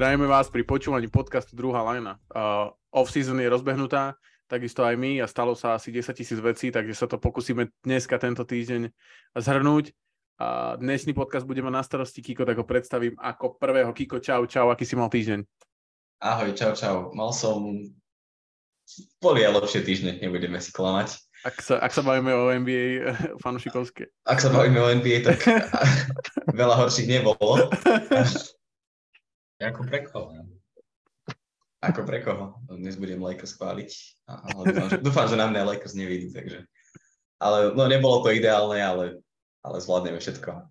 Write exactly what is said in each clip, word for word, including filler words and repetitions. Zdravíme vás pri počúvaní podcastu Druhá lajna. Uh, off-season je rozbehnutá, takisto aj my a stalo sa asi desaťtisíc vecí, takže sa to pokúsime dneska, tento týždeň zhrnúť. Uh, dnešný podcast bude mať na starosti Kiko, tak ho predstavím ako prvého. Kiko, čau, čau, aký si mal týždeň? Ahoj, čau, čau. Mal som... Boli aj lepšie týždne, nebudeme si klamať. Ak sa, ak sa bavíme o en bí ej fanušikovské. Ak sa bavíme o en bí ej, tak veľa horších nebolo. Ako pre koho? Ako pre koho? Dnes budem Lakers chváliť. Dúfam, že na mňa Lakers nevidí, takže... Ale no, nebolo to ideálne, ale, ale zvládneme všetko.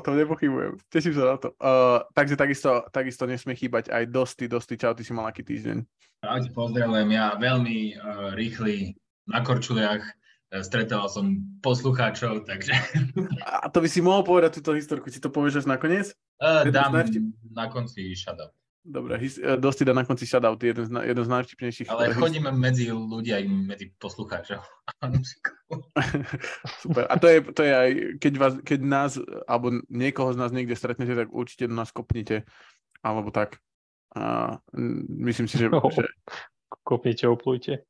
O tom nepochybujem. Teším sa na to. Uh, takže takisto, takisto nesmie chýbať aj Dosti. Dosti, čau, ty si mal aký týždeň. Rád ti pozdravujem. Ja veľmi uh, rýchly na Korčuliach. Stretával som poslucháčov, takže... A to by si mohol povedať túto historku. Ti to povieš až nakoniec? Uh, dám najvtip... na konci shoutout. Dobre, his... Dosti dá na konci shoutout. Jeden z, na... jeden z najvtipnejších. Ale chodíme medzi ľudia aj medzi poslucháčov. Super. A to je, to je aj... Keď, vás, keď nás, alebo niekoho z nás niekde stretnete, tak určite do nás kopnite. Alebo tak. A myslím si, že... No, že... Kopnite, oplujte.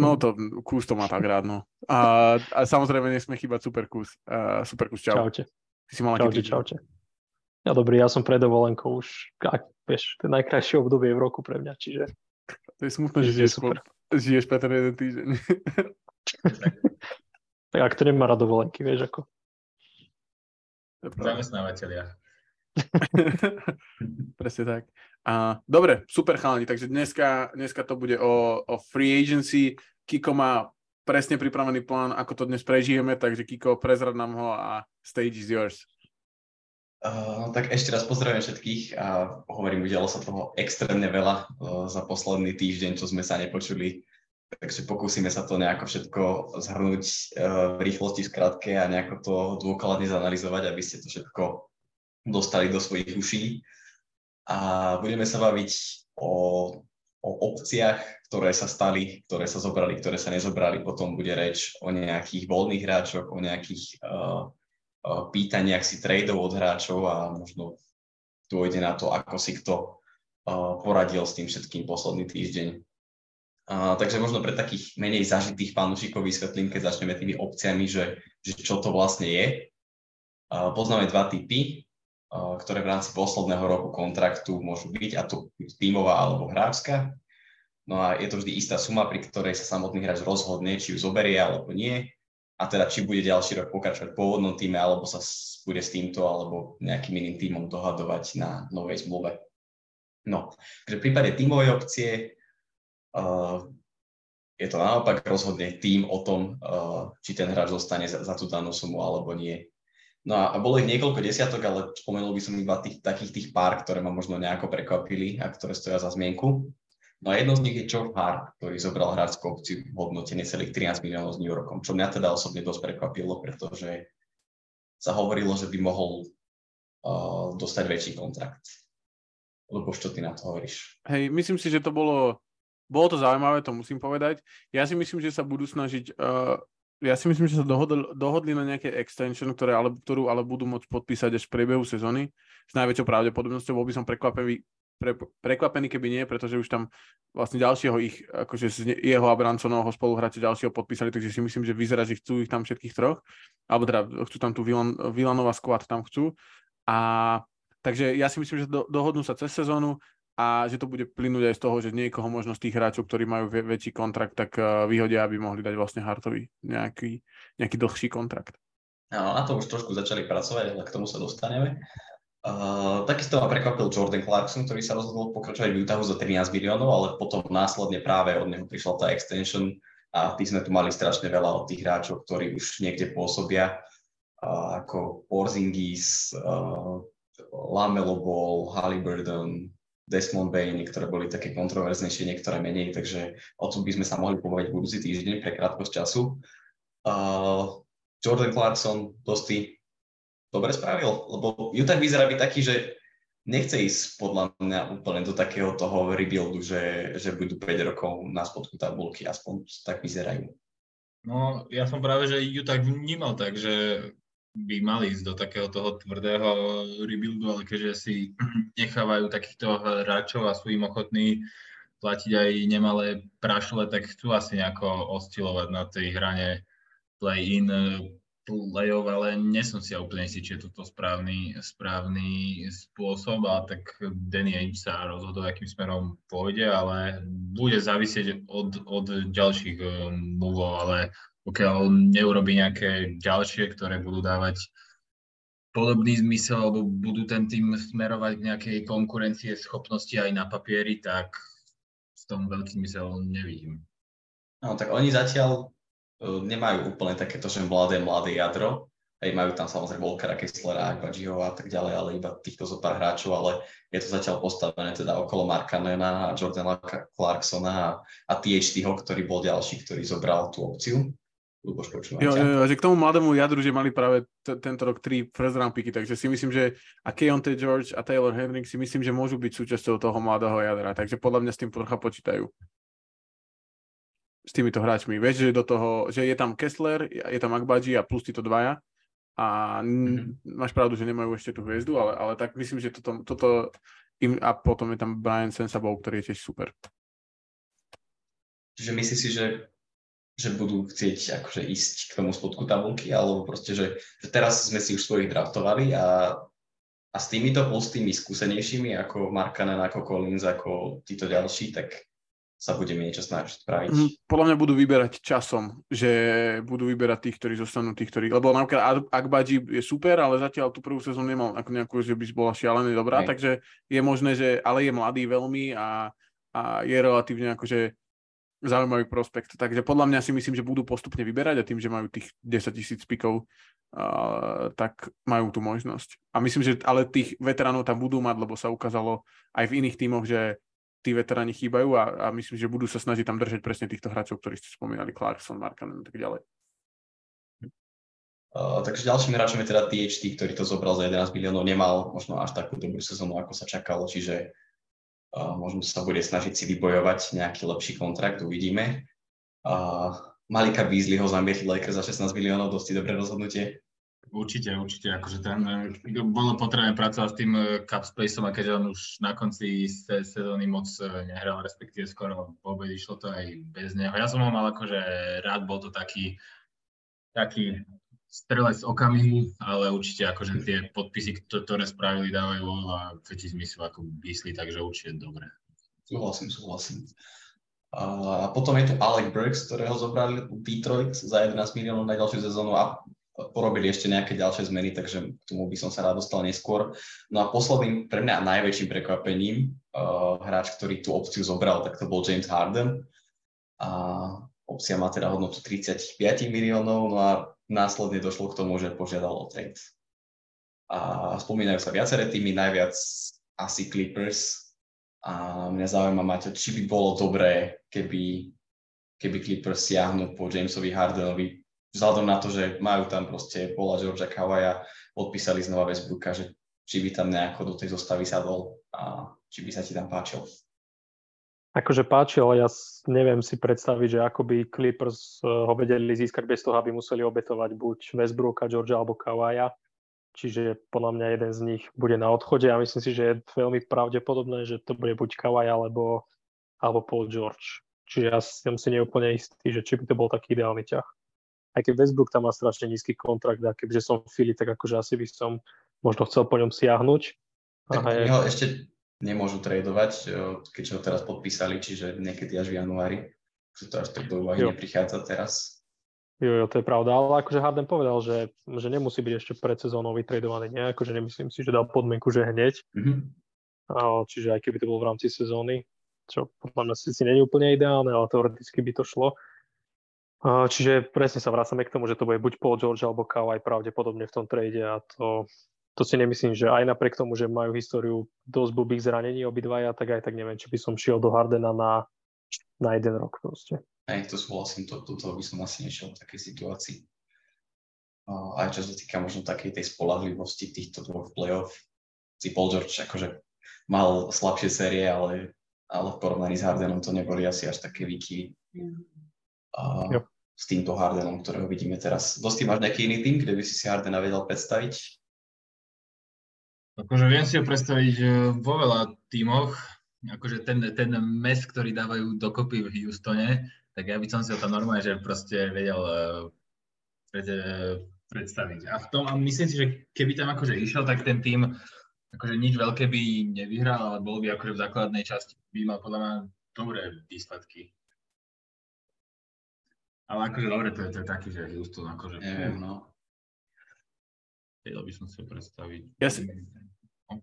No to, kús to má tak rád, no. A, a samozrejme nesmie chýbať superkús. Uh, superkús, čau. Čaute. Ty si mal čaute, čaute. Ja dobrý, ja som pred dovolenkou už, ak, vieš, to najkrajšie obdobie je v roku pre mňa, čiže... To je smutné, že žiješ, po, žiješ pre ten jeden týždeň. Tak ak to nemá rád dovolenky, vieš, ako... Zamestnávateľia. Presne tak. A, dobre, super chalani, takže dneska, dneska to bude o, o free agency. Kiko má presne pripravený plán, ako to dnes prežijeme, takže Kiko, prezrad nám ho a stage is yours. Uh, tak ešte raz pozdravím všetkých a hovorím, udialo sa toho extrémne veľa uh, za posledný týždeň, čo sme sa nepočuli, takže pokúsime sa to nejako všetko zhrnúť uh, v rýchlosti, v skratke a nejako to dôkladne zanalyzovať, aby ste to všetko dostali do svojich uší. A budeme sa baviť o, o opciách, ktoré sa stali, ktoré sa zobrali, ktoré sa nezobrali. Potom bude reč o nejakých voľných hráčoch, o nejakých uh, uh, pýtaniach si tradeov od hráčov a možno dôjde na to, ako si kto uh, poradil s tým všetkým posledný týždeň. Uh, takže možno pre takých menej zažitých fanúšikov vysvetlím, keď začneme tými opciami, že, že čo to vlastne je. Uh, poznáme dva typy, ktoré v rámci posledného roku kontraktu môžu byť, a to tímová alebo hráčska. No a je to vždy istá suma, pri ktorej sa samotný hráč rozhodne, či ju zoberie alebo nie, a teda či bude ďalší rok pokračovať v pôvodnom tíme, alebo sa bude s týmto alebo nejakým iným tímom dohadovať na novej zmluve. No, takže v prípade tímovej opcie uh, je to naopak, rozhodne tím o tom, uh, či ten hráč zostane za, za tú danú sumu alebo nie. No a bolo ich niekoľko desiatok, ale spomenul by som iba tých, takých tých pár, ktoré ma možno nejako prekvapili a ktoré stoja za zmienku. No a jedno z nich je George Hart, ktorý zobral hráčskú opciu v hodnote necelých trinásť miliónov s New Yorkom, čo mňa teda osobne dosť prekvapilo, pretože sa hovorilo, že by mohol uh, dostať väčší kontrakt. Lebo čo ty na to hovoríš? Hej, myslím si, že to bolo, bolo to zaujímavé, to musím povedať. Ja si myslím, že sa budú snažiť... Uh... Ja si myslím, že sa dohodl, dohodli na nejaké extension, ktoré ale, ktorú ale budú môcť podpísať až v priebehu sezóny. S najväčšou pravdepodobnosťou bol by som prekvapený, pre, prekvapený, keby nie, pretože už tam vlastne ďalšieho ich, akože z jeho a Bransonovho spoluhráča ďalšieho podpísali, takže si myslím, že vyzerá, že chcú ich tam všetkých troch, alebo teda chcú tam tú Villan, Villanova squad, tam chcú. A takže ja si myslím, že do, dohodnú sa cez sezónu a že to bude plynúť aj z toho, že niekoho možno z tých hráčov, ktorí majú väčší kontrakt, tak vyhodia, aby mohli dať vlastne Hartovi nejaký, nejaký dlhší kontrakt. No, na to už trošku začali pracovať, ale k tomu sa dostaneme. Uh, takisto ma prekvapil Jordan Clarkson, ktorý sa rozhodol pokračovať v Utahu za trinásť miliónov, ale potom následne práve od neho prišla tá extension a tí sme tu mali strašne veľa od tých hráčov, ktorí už niekde pôsobia, uh, ako Porzingis, uh, Lamelo Ball, Haliburton, Desmond Bain, niektoré boli také kontroverznejšie, niektoré menej, takže o tom by sme sa mohli povedať budúci týždeň pre krátkosť času. Uh, Jordan Clarkson dosť dobre spravil, lebo Utah vyzerá byť taký, že nechce ísť podľa mňa úplne do takého toho rebuildu, že, že budú päť rokov na spodku tabulky, aspoň tak vyzerajú. No, ja som práve, že Utah vnímal tak, že by mali ísť do takého toho tvrdého rebuildu, ale keďže si nechávajú takýchto hráčov a sú im ochotní platiť aj nemalé prašle, tak chcú asi nejako oscilovať na tej hrane play-in, play-off, ale nie som si ja úplne istý, či je toto správny, správny spôsob, a tak Danny Ainge sa rozhodol, akým smerom pôjde, ale bude závisieť od, od ďalších múvov, ale pokiaľ neurobí nejaké ďalšie, ktoré budú dávať podobný zmysel, alebo budú ten tým smerovať k nejakej konkurencie schopnosti aj na papieri, tak v tom veľký zmysel nevidím. No tak oni zatiaľ nemajú úplne takéto, že mladé, mladé jadro. Aj majú tam samozrejme Volkera, Kesslera, Agbajiho a tak ďalej, ale iba týchto zo pár hráčov, ale je to zatiaľ postavené teda okolo Markkanena a Jordana Clarksona a, a té há tého, ktorý bol ďalší, ktorý zobral tú opciu. Ľuboš, počúvať. Jo, jo, že k tomu mladému jadru, že mali práve t- tento rok tri first round picky, takže si myslím, že a Keontae George a Taylor Henrik si myslím, že môžu byť súčasťou toho mladého jadra, takže podľa mňa s tým trocha počítajú. S týmito hráčmi. Vieš, že do toho, že je tam Kessler, je tam Agbaji a plus títo dvaja. A mm-hmm. máš pravdu, že nemajú ešte tú hviezdu, ale, ale tak myslím, že toto, toto im, a potom je tam Brian Sensabaugh, ktorý je tiež super. Čiže myslím si, že, že budú chcieť akože ísť k tomu spodku tabulky, alebo proste, že, že teraz sme si už svojich draftovali a, a s týmito plus tými skúsenejšími, ako Markkanen, ako Collins, ako títo ďalší, tak sa budeme niečo snažiť spraviť. Podľa mňa budú vyberať časom, že budú vyberať tých, ktorí zostanú, tých, ktorí... Lebo napríklad Agbaji je super, ale zatiaľ tú prvú sezónu nemal ako nejakú, že by bola šialené dobrá, okay. Takže je možné, že... Ale je mladý veľmi a, a je relatívne akože zaujímavý prospekt. Takže podľa mňa si myslím, že budú postupne vyberať a tým, že majú tých desaťtisíc pikov, uh, tak majú tú možnosť. A myslím, že ale tých veteránov tam budú mať, lebo sa ukázalo aj v iných tímoch, že tí veteráni chýbajú a, a myslím, že budú sa snažiť tam držať presne týchto hráčov, ktorí ste spomínali, Clarkson, Markkanen a tak ďalej. Uh, takže ďalším hráčom je teda té há té, ktorý to zobral za jedenásť miliónov, nemal možno až takú dobrú sezónu, ako sa čakalo, čiže uh, možno sa bude snažiť si vybojovať nejaký lepší kontrakt, uvidíme. Uh, Malika Beasleyho zamietli Lakers za šestnásť miliónov, dosť dobré rozhodnutie. Určite, určite, akože ten, bolo potrebné pracovať s tým cap spaceom, a keďže on už na konci sezóny moc nehral, respektíve skoro vôbec, išlo to aj bez neho. Ja som ho mal akože rád, bol to taký, taký strelec okamihu, ale určite akože tie podpisy, ktoré spravili, dávajú oveľa väčší zmysel ako Beasley, takže určite dobre. Súhlasím, súhlasím. A potom je tu Alec Burks, ktorého zobrali Detroit za jedenásť miliónov na ďalšiu sezónu a porobili ešte nejaké ďalšie zmeny, takže k tomu by som sa rád dostal neskôr. No a posledným, pre mňa najväčším prekvapením, uh, hráč, ktorý tú opciu zobral, tak to bol James Harden. A opcia má teda hodnotu tridsaťpäť miliónov, no a následne došlo k tomu, že požiadal o trade. A spomínajú sa viaceré týmy, najviac asi Clippers. A mňa zaujíma, Maťo, či by bolo dobré, keby, keby Clippers siahnu po Jamesovi Hardenovi, vzhľadom na to, že majú tam proste Paula Georgea, Kawaia, podpísali znova Westbrooka, že či by tam nejako do tej zostavy sadol a či by sa ti tam páčil. Akože páčil, ja neviem si predstaviť, že ako by Clippers ho vedeli získať bez toho, aby museli obetovať buď Westbrooka, Georgea alebo Kawaia. Čiže podľa mňa jeden z nich bude na odchode a myslím si, že je veľmi pravdepodobné, že to bude buď Kawaia alebo, alebo Paul George. Čiže ja som si neúplne istý, že či by to bol taký ideálny ťah. Aj keď Westbrook tam má strašne nízky kontrakt a keďže som v Philly, tak akože asi by som možno chcel po ňom siahnuť. Tak aj... ho ešte nemôžu tradovať, keďže ho teraz podpísali, čiže niekedy až v januári. Že to až tak do úvahy neprichádza teraz. Jo, jo, to je pravda, ale akože Harden povedal, že, že nemusí byť ešte pred sezónou vytradovaný, nie? Akože nemyslím si, že dal podmienku, že hneď. Mm-hmm. A, čiže aj keby to bolo v rámci sezóny, čo podľa mňa si nie je úplne ideálne, ale teoreticky by to šlo. Čiže presne sa vracame k tomu, že to bude buď Paul George alebo Kawhi pravdepodobne v tom trade a to, to si nemyslím, že aj napriek tomu, že majú históriu dosť blbých zranení obidvaja, tak aj tak neviem, či by som šiel do Hardena na, na jeden rok proste. Aj to súhlasím, to, to, to by som asi nešiel v takej situácii. Aj čo sa týka možno takej tej spolahlivosti týchto dvoch playoff, si Paul George akože mal slabšie série, ale, ale v porovnaní s Hardenom to neboli asi až také výkyvy. A s týmto Hardenom, ktorého vidíme teraz. Dosti, máš nejaký iný tým, kde by si si Hardena vedel predstaviť? Akože viem si ho predstaviť vo veľa tímoch. Akože ten, ten mes, ktorý dávajú dokopy v Houstone, tak ja by som si ho tam normálne, že proste vedel pred, predstaviť. A v tom, a myslím si, že keby tam akože išiel, tak ten tím akože nič veľké by nevyhral, ale bol by akože v základnej časti, by mal podľa mňa dobré výsledky. Ale akože dobre, to je, to je taký, že Houston akože... Neviem, no. Vedel by som si ho predstaviť. Ja si...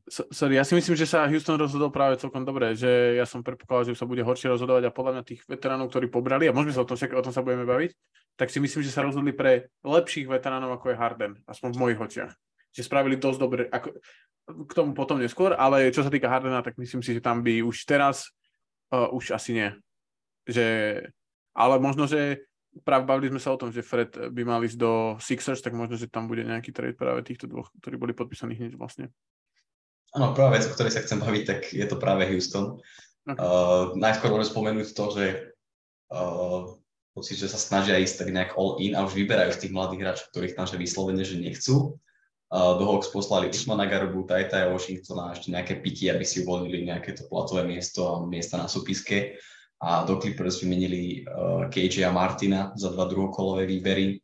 Sorry, ja si myslím, že sa Houston rozhodol práve celkom dobre, že ja som predpokladal, že sa bude horšie rozhodovať a podľa mňa tých veteránov, ktorí pobrali, a môžeme sa o tom, však, o tom sa budeme baviť, tak si myslím, že sa rozhodli pre lepších veteránov, ako je Harden, aspoň v mojich očiach. Že spravili dosť dobre, ako, k tomu potom neskôr, ale čo sa týka Hardena, tak myslím si, že tam by už teraz, uh, už asi nie. Že, ale možno, že práve bavili sme sa o tom, že Fred by mal ísť do Sixers, tak možno, že tam bude nejaký trade práve týchto dvoch, ktorí boli podpísaní hneď vlastne. Áno, prvá vec, o ktorej sa chcem baviť, tak je to práve Houston. Okay. Uh, najskôr môžem spomenúť to, že uh, pocit, že sa snažia ísť tak nejak all-in a už vyberajú z tých mladých hráčov, ktorých tam že vyslovene, že nechcú. Uh, do Hawks poslali Usmana Garubu, Tajtaja Washingtona a ešte nejaké piky, aby si uvoľnili nejaké to platové miesto a miesta na súpiske. A do Clippers vymenili uh, ká jé a Martina za dva druhokolové výbery.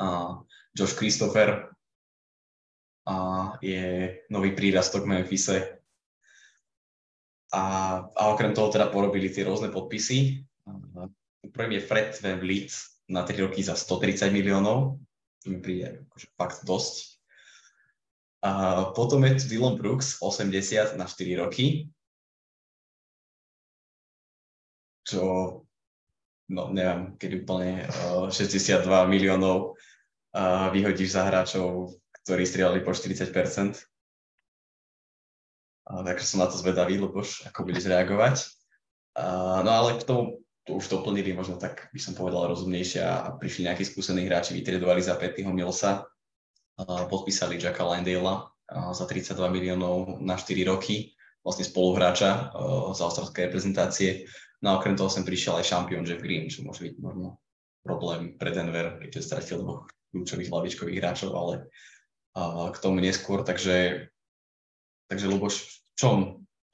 Uh, Josh Christopher a je nový prírastok v Memphise. A, a okrem toho teda porobili tie rôzne podpisy. Prvým je Fred VanVleet na tri roky za stotridsať miliónov. To mi príde akože fakt dosť. A potom je tu Dylan Brooks, osemdesiat na štyri roky. Čo, no neviem, keď úplne uh, šesťdesiatdva miliónov uh, vyhodíš za hráčov, ktorí strieľali po štyridsať percent. A, takže som na to zvedavý, lebo už ako budeš reagovať. A, no ale k tomu to už doplnili, možno tak by som povedal rozumnejšie a prišli nejakí skúsení hráči, vytredovali za Pattyho Millsa, a podpísali Jacka Landale'a za tridsaťdva miliónov na štyri roky, vlastne spoluhráča z austrálskej reprezentácie. No a okrem toho sem prišiel aj šampión Jeff Green, čo môže byť možno problém pre Denver, keďže stratil dvoch kľúčových hlavičkových hráčov, ale k tomu neskôr, takže, takže Luboš, v čom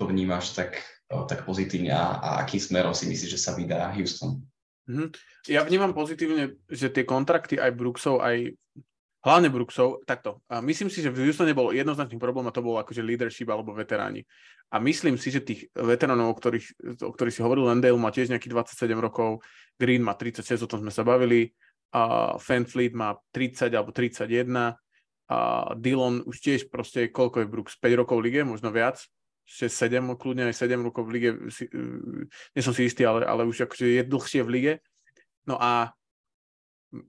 to vnímaš tak, tak pozitívne a, a akým smerom si myslíš, že sa vydá Houston? Mm-hmm. Ja vnímam pozitívne, že tie kontrakty aj Brooksov, aj hlavne Brooksov, takto. A myslím si, že v Houstone bol jednoznačný problém a to bolo akože leadership alebo veteráni. A myslím si, že tých veteránov, o ktorých, o ktorých si hovoril, Landale má tiež nejakých dvadsaťsedem rokov, Green má tridsaťšesť, o tom sme sa bavili, a VanVleet má tridsať alebo tridsaťjeden, a Dillon už tiež proste, koľko je Brooks? päť rokov v lige, možno viac? šesť sedem, kľudne aj sedem rokov v lige. Nie som si istý, ale, ale už akože je dlhšie v lige. No a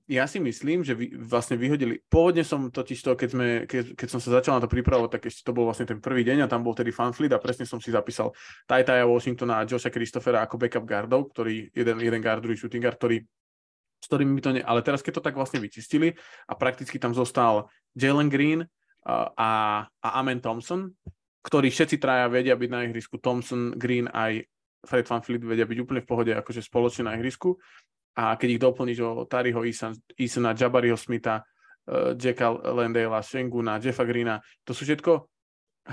ja si myslím, že vy, vlastne vyhodili... Pôvodne som totiž to, keď, sme, keď, keď som sa začal na to pripravovať, tak ešte to bol vlastne ten prvý deň a tam bol tedy VanVleet a presne som si zapísal Tajtaja Washingtona a Josha Christophera ako backup guardov, ktorý jeden, jeden guard, druhý shooting guard, ktorý s ktorými by to ne... Ale teraz, keď to tak vlastne vyčistili a prakticky tam zostal Jalen Green a, a Amen Thompson, ktorí všetci traja vedia byť na ihrisku. Thompson, Green aj Fred VanVleet vedia byť úplne v pohode akože spoločne na ihrisku. A keď ich doplníš o Tariho Easona, Jabariho Smitha, Jacka Landale'a, Şenguna, Jeffa Greena, to sú všetko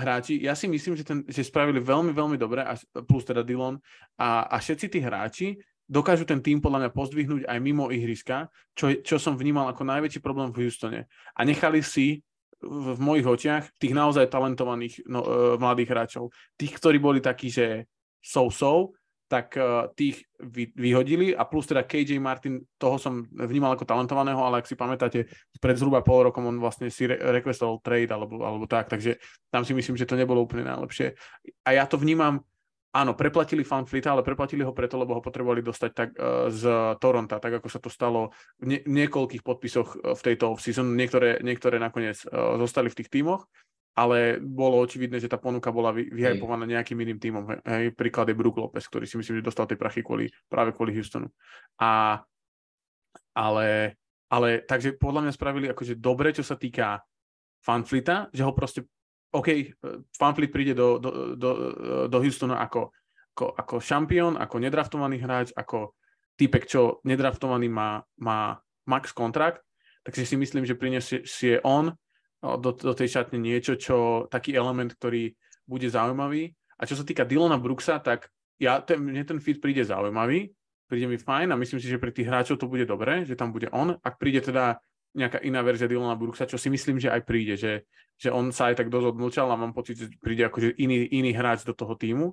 hráči. Ja si myslím, že, ten, že spravili veľmi, veľmi dobre, a plus teda Dillon a, a všetci tí hráči dokážu ten tým podľa mňa pozdvihnúť aj mimo ihriska, čo, čo som vnímal ako najväčší problém v Houstone. A nechali si v, v mojich očiach tých naozaj talentovaných no, e, mladých hráčov. Tých, ktorí boli takí, že so-so, tak e, tých vy, vyhodili a plus teda ká jé Martin, toho som vnímal ako talentovaného, ale ak si pamätáte, pred zhruba pol rokom on vlastne si re- requestoval trade alebo, alebo tak, takže tam si myslím, že to nebolo úplne najlepšie. A ja to vnímam. Áno, preplatili VanVleeta, ale preplatili ho preto, lebo ho potrebovali dostať tak, uh, z Toronta, tak ako sa to stalo v ne- niekoľkých podpisoch v tejto off-season. Niektoré, niektoré nakoniec uh, zostali v tých tímoch, ale bolo očividné, že tá ponuka bola vy- vyhypovaná nejakým iným tímom. Hej, príklad je Brook Lopez, ktorý si myslím, že dostal tie prachy kvôli, práve kvôli Houstonu. A, ale, ale takže podľa mňa spravili akože dobre, čo sa týka VanVleeta, že ho proste OK, VanVleet príde do, do, do, do Houstonu ako, ako, ako šampión, ako nedraftovaný hráč, ako týpek, čo nedraftovaný má, má max kontrakt, takže si myslím, že prinesie on do, do tej šatne niečo, čo taký element, ktorý bude zaujímavý. A čo sa týka Dylana Brooksa, tak ja, ten, mne ten fit príde zaujímavý, príde mi fajn a myslím si, že pre tých hráčov to bude dobré, že tam bude on. Ak príde teda nejaká iná verzia Dylana Brooksa, čo si myslím, že aj príde, že, že on sa aj tak dosť odmlčal a mám pocit, že príde akože iný, iný hráč do toho týmu.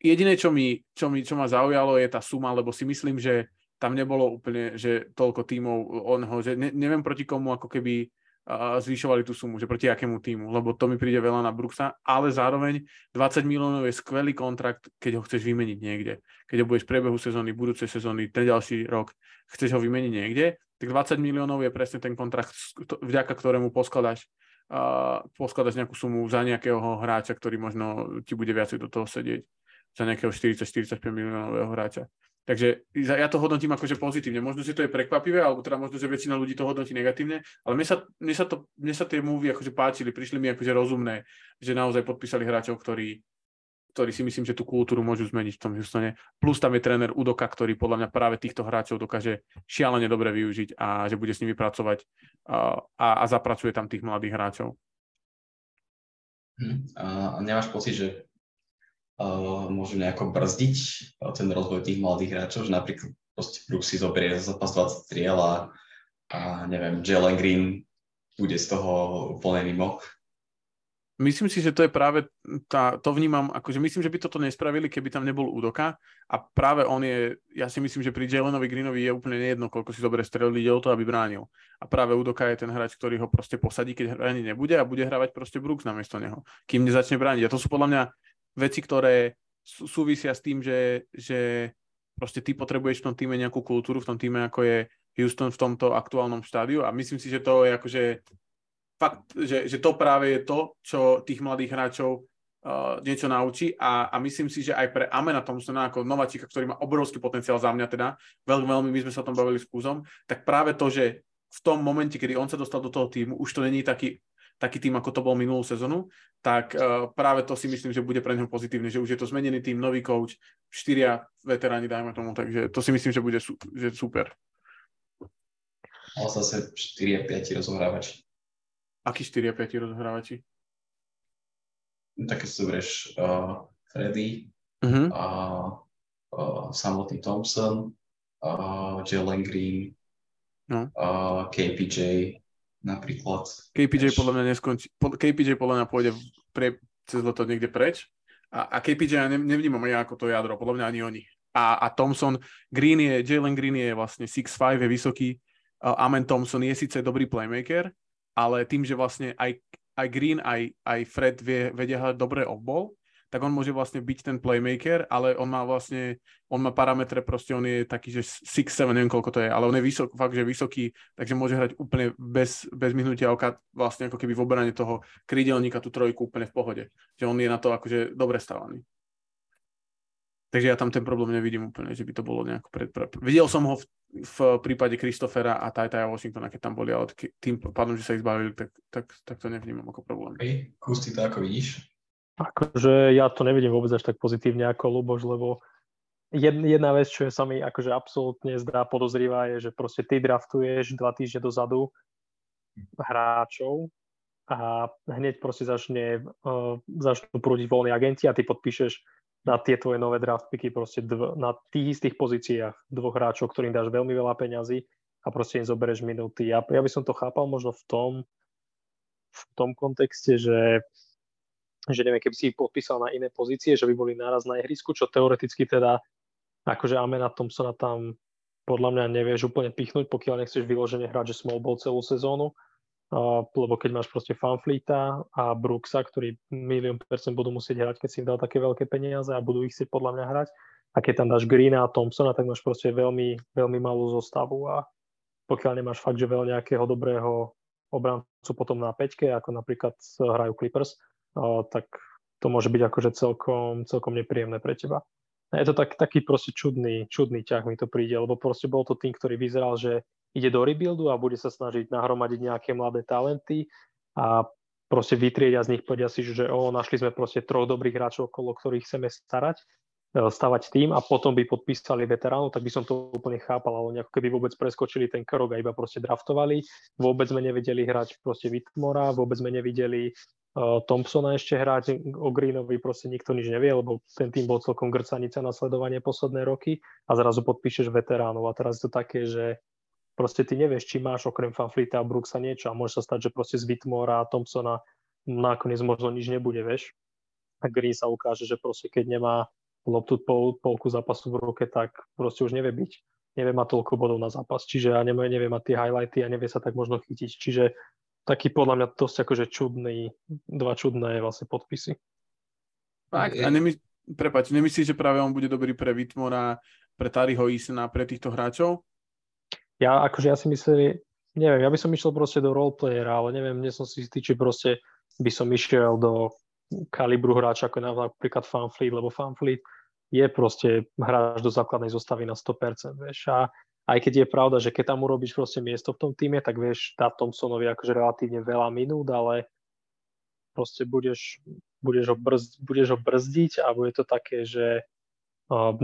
Jediné, čo, mi, čo, mi, čo ma zaujalo, je tá suma, lebo si myslím, že tam nebolo úplne, že toľko týmov onho, že ne, neviem proti komu ako keby uh, zvýšovali tú sumu, že proti akému týmu, lebo to mi príde veľa na Brooksa, ale zároveň dvadsať miliónov je skvelý kontrakt, keď ho chceš vymeniť niekde. Keď ho budeš v priebehu sezóny, budúcej sezóny, ten ďalší rok, chceš ho vymeniť niekde, tak dvadsať miliónov je presne ten kontrakt, vďaka ktorému poskladáš, uh, poskladáš nejakú sumu za nejakého hráča, ktorý možno ti bude viac do toho sedieť, za nejakého štyridsať až štyridsaťpäť miliónového hráča. Takže ja to hodnotím akože pozitívne. Možno, že to je prekvapivé, alebo teda možno, že väčšina ľudí to hodnotí negatívne, ale mne sa, mne sa, to, mne sa tie movie akože páčili, prišli mi akože rozumné, že naozaj podpísali hráčov, ktorí, ktorí si myslím, že tú kultúru môžu zmeniť v tom Houstone. Plus tam je tréner Udoka, ktorý podľa mňa práve týchto hráčov dokáže šialene dobre využiť a že bude s nimi pracovať a, a, a zapracuje tam tých mladých hráčov. Hm, a nemáš pocit, že Uh, môžu nejako brzdiť uh, ten rozvoj tých mladých hráčov, že napríklad proste Brook si zoberie za zápas dvadsaťtriel a, a neviem, Jalen Green bude z toho úplne mimo. Myslím si, že to je práve, tá, to vnímam, akože myslím, že by toto nespravili, keby tam nebol Udoka a práve on je, ja si myslím, že pri Jalenovi Greenovi je úplne nejedno, koľko si dobre strelil, ide o to, aby bránil. A práve Udoka je ten hráč, ktorý ho proste posadí, keď hraní nebude a bude hravať proste Brooks namiesto neho, kým nezačne brániť. A to sú podľa mňa veci, ktoré súvisia s tým, že, že proste ty potrebuješ v tom týme nejakú kultúru, v tom týme, ako je Houston v tomto aktuálnom štádiu. A myslím si, že to je akože fakt, že, že to práve je to, čo tých mladých hráčov uh, niečo naučí. A, a myslím si, že aj pre Amena Thompsona ako nováčika, ktorý má obrovský potenciál za mňa teda, veľmi, veľmi my sme sa o tom bavili s Kúzom, tak práve to, že v tom momente, kedy on sa dostal do toho týmu, už to není taký taký tým, ako to bol minulú sezonu, tak uh, práve to si myslím, že bude pre neho pozitívne, že už je to zmenený tým, nový coach, štyria veteráni, dajme tomu, takže to si myslím, že bude su- že super. Ale zase štyria päť rozohrávači. Akí štyria päť rozohrávači? No, také si zoberieš uh, Freddy, uh-huh. uh, uh, samotný Thompson, uh, Jalen Green, no. uh, K P J, napríklad. K P J podľa mňa neskončí. K P J podľa mňa pôjde pre, cez leto niekde preč. A, a K P J ja ne, nevnímam ja ako to jadro, podľa mňa ani oni. A, a Thompson, Green je, Jalen Green je vlastne six five, je vysoký. Uh, Amen Thompson je síce dobrý playmaker, ale tým, že vlastne aj, aj Green, aj, aj Fred vie, vedia hľadať dobré off-ball, tak on môže vlastne byť ten playmaker, ale on má vlastne, on má parametre, proste on je taký, že six seven, neviem koľko to je, ale on je vysok, fakt, že vysoký, takže môže hrať úplne bez, bez myhnutia oka, vlastne ako keby v obrane toho krídelníka tú trojku úplne v pohode. Že on je na to akože dobre stávaný. Takže ja tam ten problém nevidím úplne, že by to bolo nejako predprav. Videl som ho v, v prípade Christophera a Titaja Washingtona, keď tam boli, ale tým pádom, že sa ich zbavili, tak, tak, tak to nevnímam ako problém. Hej, Kus, ty to ako vidíš? Akože ja to nevidím vôbec až tak pozitívne ako Luboš, lebo jedna vec, čo sa mi akože absolútne zdá podozrivá, je, že proste ty draftuješ dva týždne dozadu hráčov a hneď proste začne, uh, začnú prúdiť voľní agenti a ty podpíšeš na tie tvoje nové draftpiky proste dv- na tých istých pozíciách dvoch hráčov, ktorým dáš veľmi veľa peňazí a proste im zoberieš minúty. Ja, ja by som to chápal možno v tom, v tom kontexte, že že neviem, keby si ich podpísal na iné pozície, že by boli naraz na ihrisku, čo teoreticky teda akože Amena Thompsona tam podľa mňa nevieš úplne pichnúť, pokiaľ nechceš vyložene hrať, že small ball celú sezónu, uh, lebo keď máš proste Fanfleeta a Brooksa, ktorí milión percent budú musieť hrať, keď si im dal také veľké peniaze a budú ich chcieť podľa mňa hrať, a keď tam dáš Greena a Thompsona, tak máš proste veľmi, veľmi malú zostavu a pokiaľ nemáš fakt, že veľa nejakého dobrého obrancu potom na peťke, ako napríklad hrajú Clippers, O, tak to môže byť akože celkom, celkom nepríjemné pre teba. Je to tak, taký proste čudný, čudný ťah mi to príde, lebo proste bol to tým, ktorý vyzeral, že ide do rebuildu a bude sa snažiť nahromadiť nejaké mladé talenty a proste vytriedia z nich, povedia si, že o, našli sme proste troch dobrých hráčov, okolo ktorých chceme starať stavať tým a potom by podpísali veteránov, tak by som to úplne chápal, ale oni ako keby vôbec preskočili ten krok a iba proste draftovali. Vôbec sme nevedeli hrať proste Whitmora, vôbec sme nevideli uh, Thompsona ešte hrať, o Greenovi proste nikto nič nevie, lebo ten tým bol celkom grcanica na sledovanie posledné roky a zrazu podpíšeš veteránov a teraz je to také, že proste ty nevieš, či máš okrem Fanfleeta a Brooksa niečo a môže sa stať, že proste z Whitmora a Thompsona nakoniec možno nič nebude, vieš. A Green sa ukáže, že proste keď nemá loptu pol, polku zápasu v ruke, tak proste už nevie byť. Nevie mať toľko bodov na zápas, čiže ja nevie, nevie mať tie highlighty a nevie sa tak možno chytiť. Čiže taký podľa mňa dosť akože čudný, dva čudné vlastne podpisy. Tak, a nemysl, prepáč, nemyslíš, že práve on bude dobrý pre Whitmora, pre Tariho Easona, pre týchto hráčov? Ja akože ja si myslím, neviem, ja by som išiel proste do roleplayera, ale neviem, nie som si istý, či proste by som išiel do kalibru hráča, ako je napríklad Fanfleet, lebo Fanfleet je proste hráč do základnej zostavy na sto percent, vieš, a aj keď je pravda, že keď tam urobíš proste miesto v tom týme, tak vieš, dá Thompsonovi akože relatívne veľa minút, ale proste budeš, budeš, ho, brzd, budeš ho brzdiť a bude to také, že uh,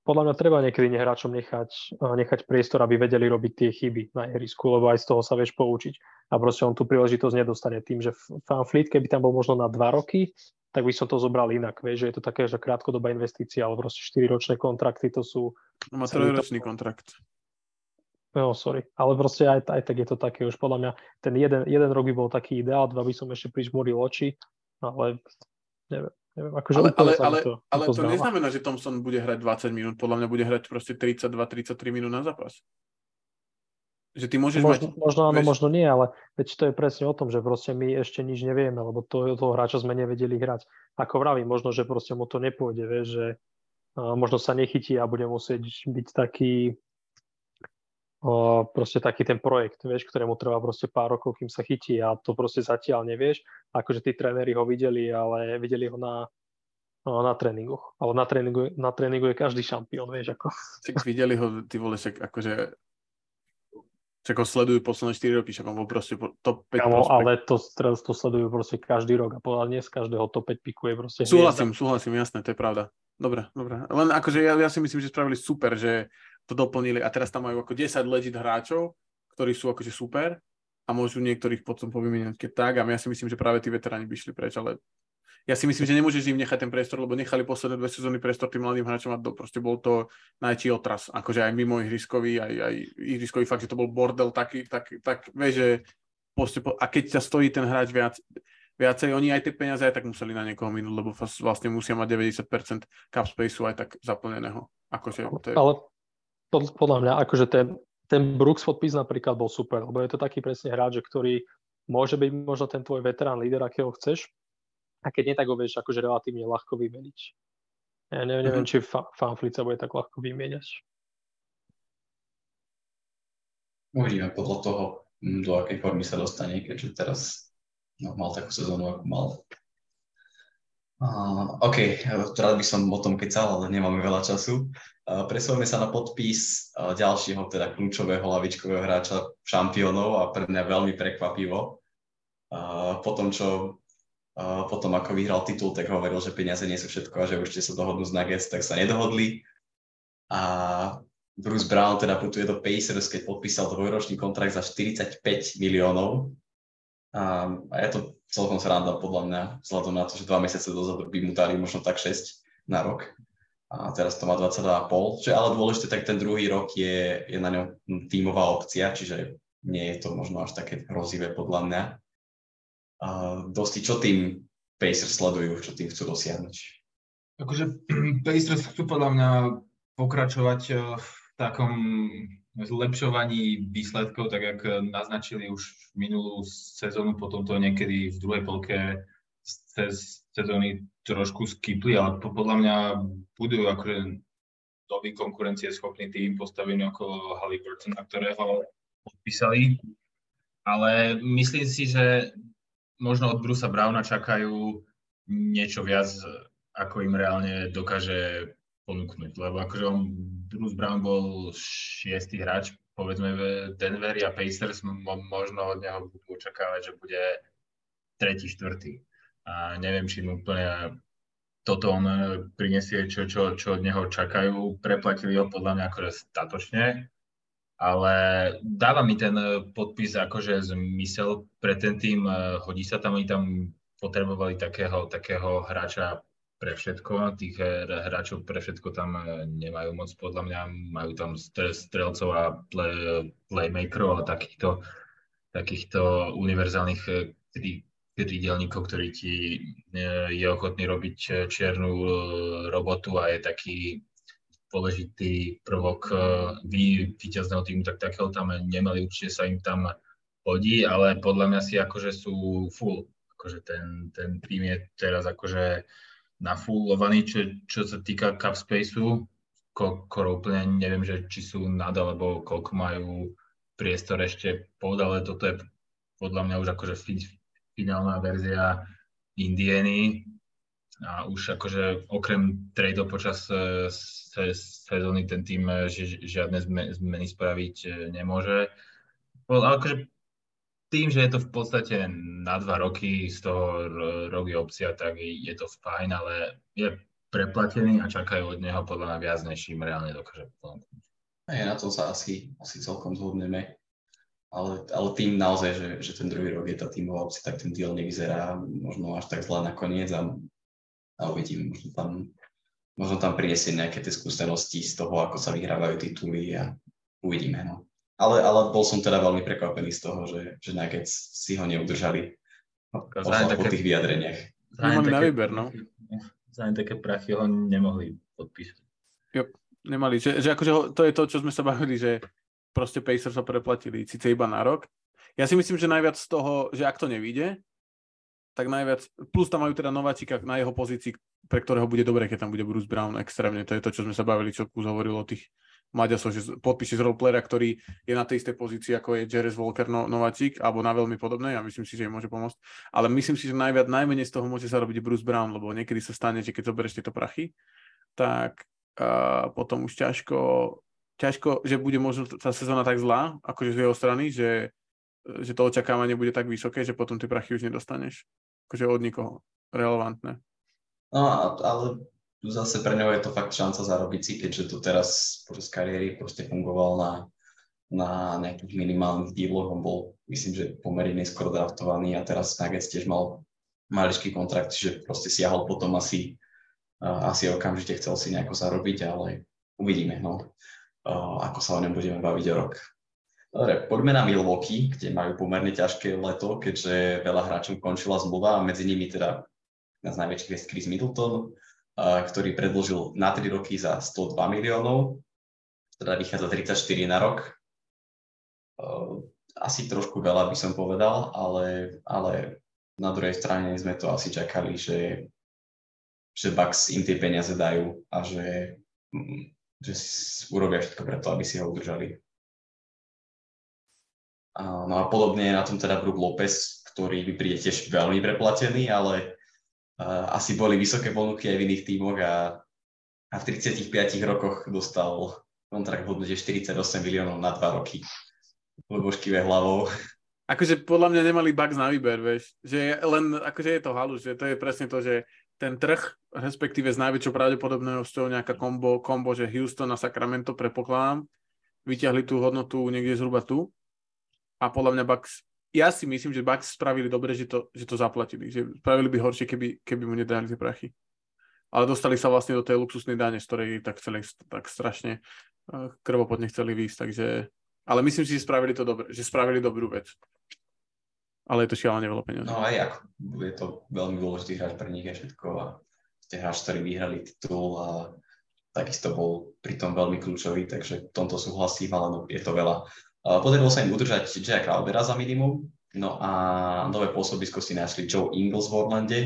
podľa mňa treba niekedy hráčom nechať, uh, nechať priestor, aby vedeli robiť tie chyby na ihrisku, lebo aj z toho sa vieš poučiť. A proste on tú príležitosť nedostane tým, že Fanfleet, keby tam bol možno na dva roky, tak by som to zobral inak. Vieš, že je to také, že krátkodobá investícia, ale proste štyriročné kontrakty to sú... Má trojročný kontrakt. No, sorry. Ale proste aj, aj tak je to také. Už podľa mňa ten jeden, jeden rok by bol taký ideál, dva by som ešte prižmuril oči, ale neviem. neviem akože ale ale, ale, to, ale to, to neznamená, že Thompson bude hrať dvadsať minút. Podľa mňa bude hrať proste tridsaťdva tridsaťtri minút na zápas. Že ty môžeš možno, mať... Možno áno, vieš... možno nie, ale veď to je presne o tom, že proste my ešte nič nevieme, lebo to, toho hráča sme nevedeli hrať. Ako vravím, možno, že proste mu to nepôjde, vieš, že uh, možno sa nechytí a bude musieť byť taký uh, proste taký ten projekt, vieš, ktorému trvá proste pár rokov, kým sa chytí a to proste zatiaľ nevieš. Akože tí tréneri ho videli, ale videli ho na na tréningoch. Ale na tréningu, na tréningu je každý šampión, vieš, ako. Tak videli ho, ty vole, však akože však ho sledujú posledné štyri roky, však on bol proste top päť. Kamo, ale to, to sledujú proste každý rok a podľa dnes každého top päť pikuje proste. Súhlasím, hviezda. súhlasím, jasné, to je pravda. Dobre, dobre. Len akože ja, ja si myslím, že spravili super, že to doplnili a teraz tam majú ako desať legit hráčov, ktorí sú akože super a môžu niektorých potom povymeniať keď tak a ja si myslím, že práve tí veteráni by išli preč, ale ja si myslím, že nemôžeš im nechať ten priestor, lebo nechali posledné dve sezóny priestor tým mladým hráčom a to proste bol to najväčší otras. Akože aj mimo ihriskový, aj, aj ihriskový fakt, že to bol bordel taký, tak, tak vieš, že proste, a keď ťa stojí ten hráč viac, viacej, oni aj tie peniaze aj tak museli na niekoho minúť, lebo vlastne musia mať deväťdesiat percent cap spaceu aj tak zaplneného. Akože, to je... Ale pod, podľa mňa, akože ten, ten Brooks podpis napríklad bol super, lebo je to taký presne hráč, ktorý môže byť možno ten tvoj veterán líder, akého chceš. A keď nie, tak ho vieš akože relatívne ľahko vymeniť. Ja neviem, neviem mm-hmm. či fa- Fanfleet sa bude tak ľahko vymeniať. Uvidíme podľa toho, do akej formy sa dostane, keďže teraz no, mal takú sezónu, ako mal. Uh, OK, rád by som o tom kecal, ale nemáme veľa času. Uh, Presúvame sa na podpis uh, ďalšieho, teda kľúčového lavičkového hráča šampiónov a pre mňa veľmi prekvapivo. Uh, po tom, čo potom ako vyhral titul, tak hovoril, že peniaze nie sú všetko a že už ste sa dohodnú z Nuggets, tak sa nedohodli. A Bruce Brown teda putuje do Pacers, keď podpísal dvojročný kontrakt za štyridsaťpäť miliónov. A, a ja to celkom sranda podľa mňa, vzhľadom na to, že dva mesiace dozadu by mu dali možno tak šesť na rok. A teraz to má dvadsaťdva celá päť. Čo je ale dôležité, tak ten druhý rok je, je na ňom tímová opcia, čiže nie je to možno až také hrozivé podľa mňa. Uh, dosti, čo tým Pacers sledujú, čo tým chcú dosiahnuť? Akože Pacers chcú podľa mňa pokračovať v takom zlepšovaní výsledkov, tak jak naznačili už minulú sezónu, potom to niekedy v druhej polke cez sezóny trošku skipli, ale podľa mňa budú akože nový konkurencieschopný tým postavený okolo Halliburtona, ktorého podpísali, ale myslím si, že možno od Brusa Browna čakajú niečo viac, ako im reálne dokáže ponúknuť. Lebo akože on, Bruce Brown bol šiestý hráč, povedzme v Denveri a Pacers mo- možno od neho budú očakávať, že bude tretí, štvrtý. A neviem, či mu úplne toto on prinesie, čo, čo, čo od neho čakajú. Preplatili ho podľa mňa akože statočne, ale dáva mi ten podpis akože zmysel pre ten tým, hodí sa tam, oni tam potrebovali takého, takého hráča pre všetko, tých hráčov pre všetko tam nemajú moc podľa mňa, majú tam strelcov a play, playmakerov, ale takýchto, takýchto univerzálnych krídelníkov, ktorý ti je ochotný robiť čiernu robotu a je taký dôležitý prvok víťazného týmu, tak takého tam nemali, určite sa im tam hodí, ale podľa mňa si akože sú full, akože ten, ten tým je teraz akože nafullovaný, čo, čo sa týka cap spaceu, ko, ko úplne neviem, že či sú nad alebo koľko majú priestor ešte pod, ale toto je podľa mňa už akože finálna verzia Indiany a už akože okrem tradeov počas sezóny ten tým žiadne zmeny spraviť nemôže. Ale akože tým, že je to v podstate na dva roky, z toho rok je opcia, tak je to fajn, ale je preplatený a čakajú od neho podľa mňa viac, než im reálne dokáže ponúknuť. Aj na to sa asi, asi celkom zhodneme. Ale, ale tým naozaj, že, že ten druhý rok je tá tímová opcia, tak ten deal nevyzerá možno až tak zle nakoniec a, a uvidíme, možno tam, možno tam prinesie nejaké tie skúsenosti z toho, ako sa vyhrávajú tituly a uvidíme. No. Ale, ale bol som teda veľmi prekvapený z toho, že, že nejaké si ho neudržali zároveň po také, tých vyjadreniach. Nemali na výber, no. Zároveň také prachy ho nemohli podpísať. Jo, nemali. Že, že akože ho, to je to, čo sme sa bavili, že proste Pacers ho preplatili, síce iba na rok. Ja si myslím, že najviac z toho, že ak to nevyjde, tak najviac, plus tam majú teda nováčika na jeho pozícii, pre ktorého bude dobre, keď tam bude Bruce Brown extrémne. To je to, čo sme sa bavili, čo Kúz hovoril o tých Maďasov, že podpíše z roleplayera, ktorý je na tej istej pozícii, ako je Jarez Walker no, nováčik, alebo na veľmi podobnej, a myslím si, že im môže pomôcť. Ale myslím si, že najviac, najmenej z toho môže sa robiť Bruce Brown, lebo niekedy sa stane, že keď zoberieš tieto prachy, tak uh, potom už ťažko... ťažko, že bude možno tá sezóna tak zlá, akože z jeho strany, že, že to očakávanie bude tak vysoké, že potom tie prachy už nedostaneš. Akože od nikoho. Relevantné. No, ale zase pre neho je to fakt šanca zarobiť si, keďže to teraz počas kariéry proste fungoval na, na nejakých minimálnych díloch. On bol, myslím, že pomerne neskoro draftovaný a teraz Nuggets tiež mal maličký kontrakt, že proste siahol potom asi, asi okamžite chcel si nejako zarobiť, ale uvidíme, no. Uh, ako sa o ňom budeme baviť o rok. Dobre, poďme na Milwaukee, kde majú pomerne ťažké leto, keďže veľa hráčov končila zmluva a medzi nimi teda jedna z najväčších hviezd Chris Middleton, uh, ktorý predĺžil na tri roky za sto dva miliónov, teda vychádza tridsaťštyri na rok. Uh, asi trošku veľa by som povedal, ale, ale na druhej strane sme to asi čakali, že, že Bucks im tie peniaze dajú a že... Mm, že urobia všetko preto, aby si ho udržali. A, no a podobne je na tom teda Brook Lopez, ktorý by príde tiež veľmi preplatený, ale uh, asi boli vysoké ponuky aj v iných tímoch a, a v tridsaťpäť rokoch dostal kontrakt v hodnote štyridsaťosem miliónov na dva roky. Lebožkyve hlavou. Akože podľa mňa nemali Bucks na výber, vieš. Že len, akože je to halus, že to je presne to, že ten trh, respektíve s najväčšou pravdepodobnosťou nejaká kombo, kombo, že Houston a Sacramento prepokladám, vyťahli tú hodnotu niekde zhruba tu. A podľa mňa Bucks, ja si myslím, že Bucks spravili dobre, že to, že to zaplatili. Že spravili by horšie, keby, keby mu nedali tie prachy. Ale dostali sa vlastne do tej luxusnej dane, z ktorej tak, chceli, tak strašne krvopotne chceli výjsť. Takže... Ale myslím si, že spravili to dobre, že spravili dobrú vec. Ale je to šialené veľa peniazí. No aj ako, je to veľmi dôležitý hráč pre nich a všetko. A tie hráči, ktorí vyhrali titul a takisto bol pritom veľmi kľúčový, takže v tomto súhlasím, ale no, je to veľa. Podarilo sa im udržať Jaya Crowdera za minimum, no a nové pôsobisko si našli Joe Ingles v Orlande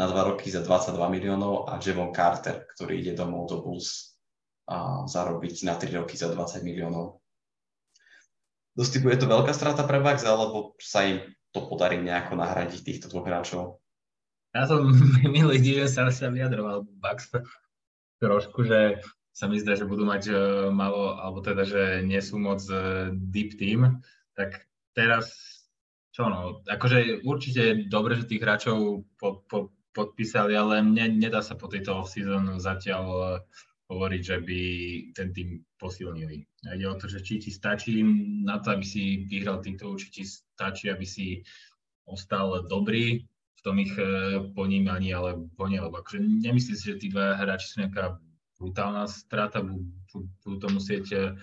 na dva roky za dvadsaťdva miliónov a Javon Carter, ktorý ide domov do Bulls a zarobiť na tri roky za dvadsať miliónov. Dostupuje to veľká strata pre Bucks, alebo sa im to podarí nejako nahradiť týchto dvoch hráčov? Ja som minulý týždeň sa vyjadroval Bucks trošku, že sa mi zdá, že budú mať malo, alebo teda, že nie sú moc deep team, tak teraz, čo no, akože určite je dobre, že tých hráčov po, po, podpísali, ale mne nedá sa po tejto off-season zatiaľ hovoriť, že by ten tým posilnili. Ide o to, že či ti stačí na to, aby si vyhral titul, či ti stačí, aby si ostal dobrý v tom ich ponímaní, alebo nie, lebo akože nemyslíš si, že tí dva hráči sú nejaká brutálna strata, budú to musieť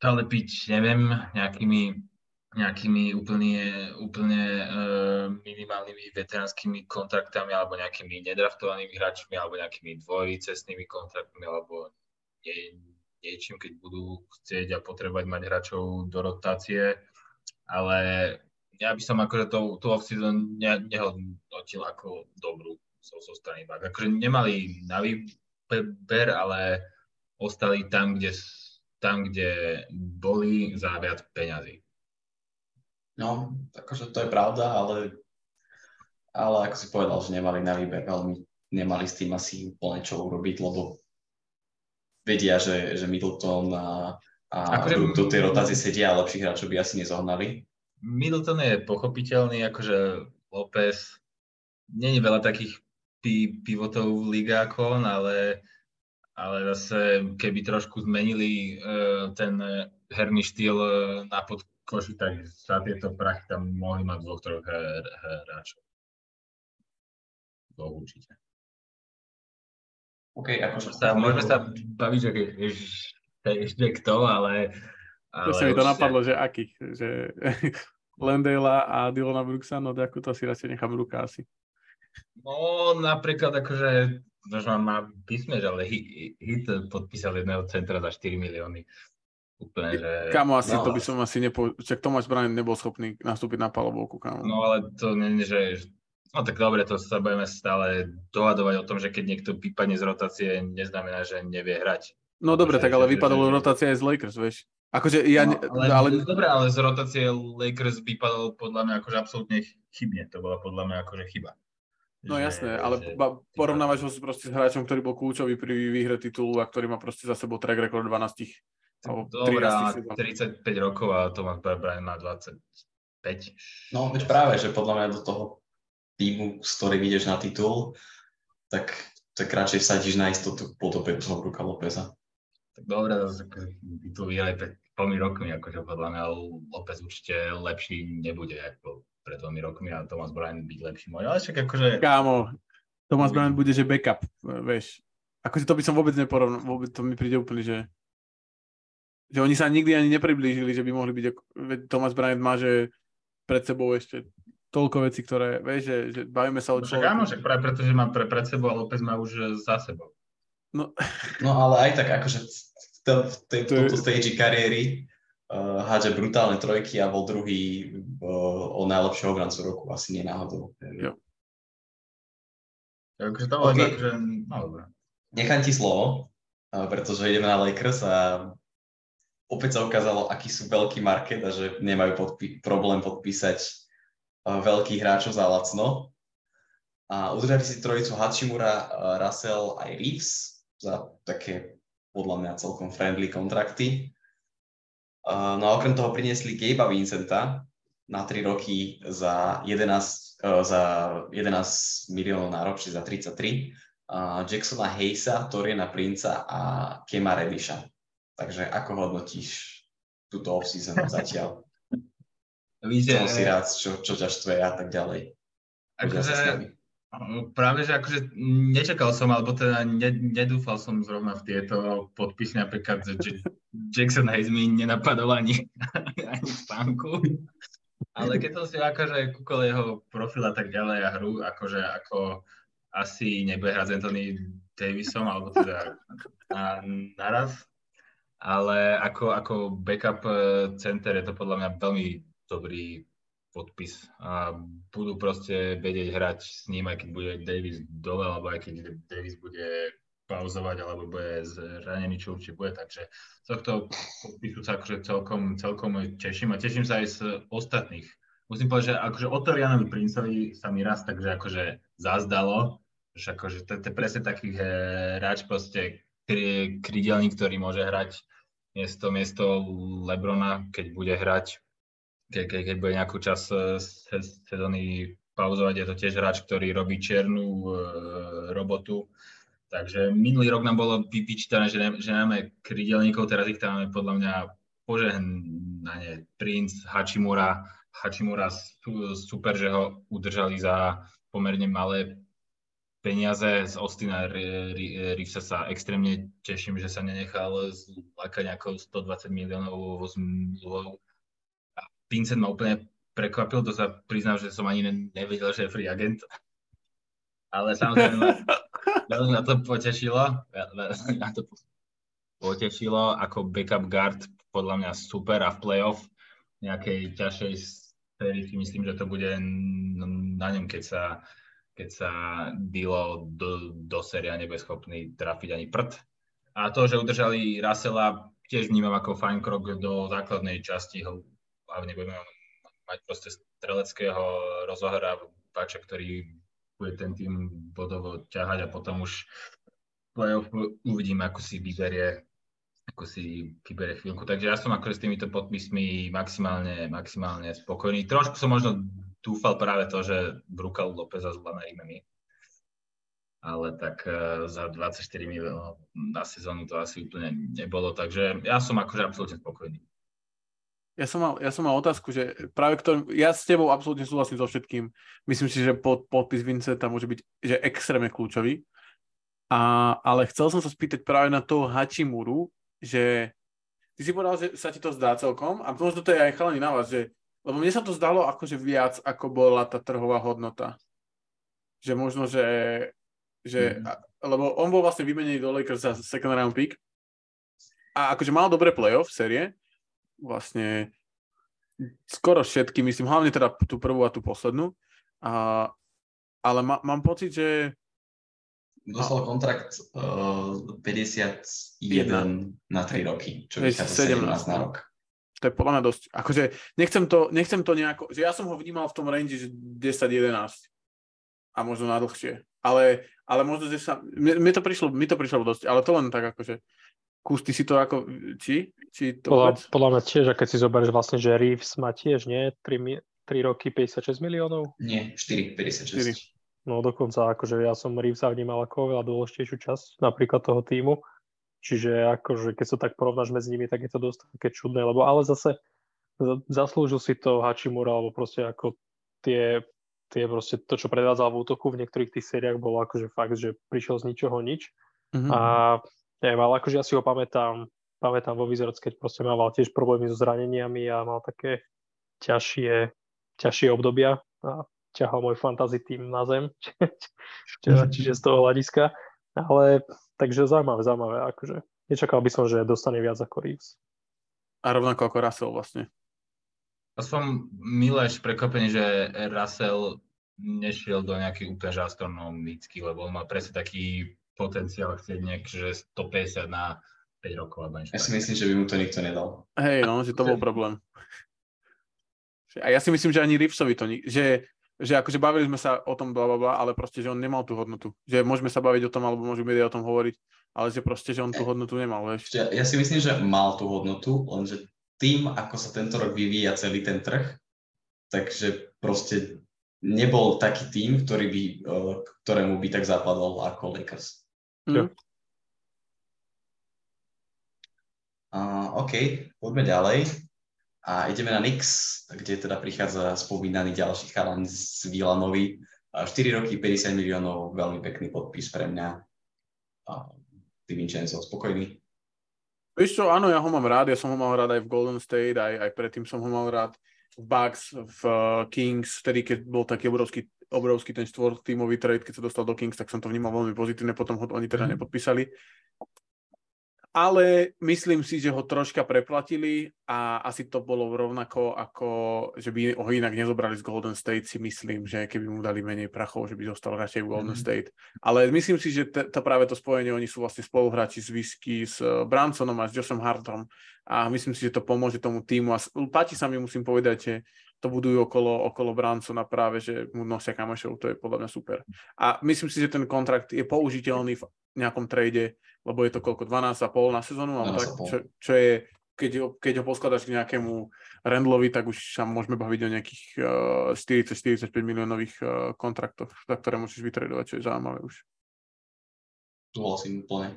zalepiť, neviem, nejakými nejakými úplne, úplne uh, minimálnymi veteránskymi kontraktami alebo nejakými nedraftovanými hráčmi alebo nejakými dvojcestnými kontraktmi alebo nie, niečím, keď budú chcieť a potrebovať mať hráčov do rotácie. Ale ja by som akože tú off-season ne, nehodnotil ako dobrú zo so, so strany Bucks. Akože nemali na výber, ale ostali tam, kde, tam, kde boli za viac peňazí. No, akože to je pravda, ale, ale ako si povedal, že nemali na výber, veľmi nemali s tým asi úplne čo urobiť, lebo vedia, že, že Middleton a, a akože, do, do tej rotácie sedia a lepších hráčov by asi nezohnali. Middleton je pochopiteľný, akože Lopez, nie je veľa takých pi, pivotov v lige ako on, ale, ale zase keby trošku zmenili uh, ten herný štýl uh, na pod koši, tak za tieto prachy tam mohli mať dvoch, troch hráčov. To určite. Okay, akože sa, môžeme sa baviť, že ešte kto, ale... ale to sa mi to napadlo, že akých. Že Landela a Dylana Brooksa, no takú to si radšej nechám v ruka asi. No napríklad akože, možno má písmeč, ale hit, hit podpísal jedného centra za štyri milióny. Úplne, že... Kámo, asi no, to by som asi nepo... Čak Tomáš Bryant nebol schopný nastúpiť na palobovku, kámo. No ale to nie, že... No tak dobre, to sa budeme stále dohadovať o tom, že keď niekto vypadne z rotácie, neznamená, že nevie hrať. No dobre, tak ale vypadol že... rotácia aj z Lakers, vieš. Akože ja... No, ale, ale... Dobre, ale z rotácie Lakers vypadol podľa mňa akože absolútne chybne. To bola podľa mňa akože chyba. No že, jasné, ale že... porovnávaš ho proste s hráčom, ktorý bol kľúčový pri výhre titulu a ktorý má proste za sebou track record dvanásť. Dobrá, tridsaťpäť rokov a Tomáš Bryant má dvadsaťpäť. No, veď práve, že podľa mňa do toho týmu, s ktorým ideš na titul, tak, tak radšej vsadíš na istotu po dobe Ruka Lopeza. Tak dobré, titul vyhrali pred dvomi rokmi, akože podľa mňa Lopez určite lepší nebude ako pred dvomi rokmi a Tomáš Bryant byť lepší môže, ale však akože... Kámo, Tomáš Bryant bude, že backup, vieš. Akože to by som vôbec neporovnal, vôbec to mi príde úplne, že... Že oni sa nikdy ani nepriblížili, že by mohli byť, Tomáš Bryant má, že pred sebou ešte toľko vecí, ktoré, vieš, že, že bavíme sa o človeku. Áno, že práve preto, že má pre, pred sebou a Lopez má už za sebou. No, no ale aj tak, akože v tomto stage kariéry uh, hádže brutálne trojky a bol druhý uh, o najlepšieho obrancu roku, asi nie náhodou. Jo. Takže to bolo okay. Tak, že... No, dobre. Nechám ti slovo, uh, pretože ideme na Lakers a opäť sa ukázalo, aký sú veľký market a že nemajú podpí- problém podpísať uh, veľkých hráčov za lacno. A udržali si trojicu Hachimura, uh, Russell aj Reeves za také podľa mňa celkom friendly kontrakty. Uh, no a okrem toho priniesli Gabe'a Vincenta na tri roky za jedenásť miliónov na rok, či za tridsaťtri. Uh, Jacksona Hayesa, Toriana Princa a Kema Reddisha. Takže ako hodnotíš túto off-season zatiaľ? Víte, si rád, čo, čo ťa štve a tak ďalej. Akože, práve, že akože nečakal som, alebo teda ne, nedúfal som zrovna v tieto podpisy. Napríklad, že Jackson Hayes mi nenapadol ani, ani v spánku. Ale keď som si akože kúkol jeho profil a tak ďalej a hru, akože ako asi nebude hrať s Anthony Davisom, alebo teda na, naraz. Ale ako, ako backup center je to podľa mňa veľmi dobrý podpis a budú proste vedieť hrať s ním, aj keď bude Davis dole, alebo aj keď Davis bude pauzovať, alebo bude zranený, čo určite bude. Takže z tohto podpisu sa akože celkom, celkom teším a teším sa aj z ostatných. Musím povedať, že akože o Torianovi Princovi sa mi raz takže akože zazdalo, že akože to je presne taký hráč proste, krydelník, ktorý môže hrať miesto, miesto Lebrona, keď bude hrať, ke, ke, keď bude nejakú čas sezóny pauzovať. Je to tiež hráč, ktorý robí čiernu e, robotu. Takže minulý rok nám bolo vypočítané, že, že máme krydelníkov, teraz ich tam máme podľa mňa požehnanie. Prince, Hachimura, Hachimura super, že ho udržali za pomerne malé peniaze. Z Austina Reevesa sa extrémne teším, že sa nenechal zlákať nejakou stodvadsať miliónov zmluvou. A Vincent ma úplne prekvapil, to sa priznám, že som ani nevedel, že je free agent. Ale samozrejme ma to potešilo. Na to potešilo ako backup guard, podľa mňa super, a v playoff nejakej ťažšej sérii myslím, že to bude na ňom, keď sa keď sa Dilo do, do séria nebude schopný trafiť ani prd. A to, že udržali Russella, tiež vnímam ako fajn krok do základnej časti, hlavne budeme mať proste streleckého rozohrávača, ktorý bude ten tým bodovo ťahať, a potom už playoff uvidíme, ako si vyberie ako si vyberie chvíľku. Takže ja som ako s týmito podpismi maximálne, maximálne spokojný. Trošku som možno dúfal práve to, že Brookal Lopeza zvládneme my. Ale tak za dvadsaťštyri miliónov na sezónu to asi úplne nebolo. Takže ja som akože absolútne spokojný. Ja som mal, ja som mal otázku, že práve ktorým, ja s tebou absolútne súhlasím so všetkým. Myslím si, že pod, podpis Vincenta môže byť že extrémne kľúčový. A, ale chcel som sa spýtať práve na toho Hachimuru, že ty si povedal, že sa ti to zdá celkom, a možno to je aj chalani na vás, že lebo mne sa to zdalo akože viac, ako bola tá trhová hodnota. Že možno, že... že mm. a, lebo on bol vlastne vymenený do Lakers za second round pick. A akože mal dobré playoff série. Vlastne skoro všetky, myslím, hlavne teda tú prvú a tú poslednú. A, ale ma, mám pocit, že... Dostal kontrakt uh, päťdesiatjeden na tri roky, čo je sedemnásť na rok. To je podľa mňa dosť, akože nechcem to, nechcem to nejako, že ja som ho vnímal v tom range, že desať jedenásť a možno na dlhšie, ale, ale možno, že sa, mi to prišlo, mi to prišlo dosť, ale to len tak akože, Kus, ty si to ako, či? či to podľa, podľa mňa tiež, a keď si zoberieš vlastne, že Reeves má tiež, nie? tri roky päťdesiatšesť miliónov? Nie, štyri, päťdesiatšesť. štyri. No dokonca, akože ja som Reevesa vnímal ako veľa dôležitejšiu časť, napríklad toho týmu. Čiže akože, keď sa so tak porovnáš medzi nimi, tak je to dosť také čudné, lebo ale zase zaslúžil si to Hachimura, alebo proste ako tie, tie proste to, čo predvádzal v útoku v niektorých tých sériách, bolo akože fakt, že prišiel z ničoho nič. Mm-hmm. A neviem, ale akože ja si ho pamätám, pamätám vo Wizards, keď proste mal tiež problémy so zraneniami a mal také ťažšie, ťažšie obdobia a ťahal môj fantasy tým na zem, čiže z toho hľadiska. Ale takže zaujímavé, zaujímavé, akože nečakal by som, že dostane viac ako Reeves. A rovnako ako Russell vlastne. Ja som milež prekvapený, že Russell nešiel do nejakých úplne astronomických, lebo on má presne taký potenciál, chce nejak, že stopäťdesiat na päť rokov. Ja si myslím, že by mu to nikto nedal. Hej, no, že to bol problém. A ja si myslím, že ani Reevesovi to nikto, že... že akože bavili sme sa o tom blablabla, ale proste, že on nemal tú hodnotu. Že môžeme sa baviť o tom, alebo môžeme ide o tom hovoriť, ale že proste, že on tú hodnotu nemal, vieš. Ja, ja si myslím, že mal tú hodnotu, lenže tým, ako sa tento rok vyvíja celý ten trh, takže proste nebol taký tým, ktorý by, ktorému by tak zapadol ako Lakers. Mm. Uh, OK, poďme ďalej. A ideme na Knicks, kde teda prichádza spomínaný ďalší chalan z Villanovy. štyri roky, päťdesiat miliónov, veľmi pekný podpis pre mňa. Ty, Vincenzo, spokojný? Víš čo, áno, ja ho mám rád. Ja som ho mal rád aj v Golden State, aj, aj predtým som ho mal rád v Bucks, v Kings, vtedy, keď bol taký obrovský, obrovský ten štvortímový trade, keď sa dostal do Kings, tak som to vnímal veľmi pozitívne, potom ho oni teda nepodpísali. Ale myslím si, že ho troška preplatili a asi to bolo rovnako ako, že by ho inak nezobrali z Golden State, si myslím, že keby mu dali menej prachov, že by zostal radšej v Golden mm-hmm. State. Ale myslím si, že t- to práve to spojenie, oni sú vlastne spoluhráči z Whisky, s Bransonom a s Joshom Hartom, a myslím si, že to pomôže tomu týmu a páči sa mi, musím povedať, že to budujú okolo, okolo Bransona práve, že mu nosia kamošov, to je podľa mňa super. A myslím si, že ten kontrakt je použiteľný v nejakom trade, lebo je to koľko, dvanásť a pol na sezónu, alebo tak, čo, čo je keď ho, keď ho poskladaš k nejakému Randlovi, tak už sa môžeme baviť o nejakých štyridsať až štyridsaťpäť miliónových kontraktoch, za ktoré môžeš vytredovať, čo je zaujímavé už. Súhlasím úplne.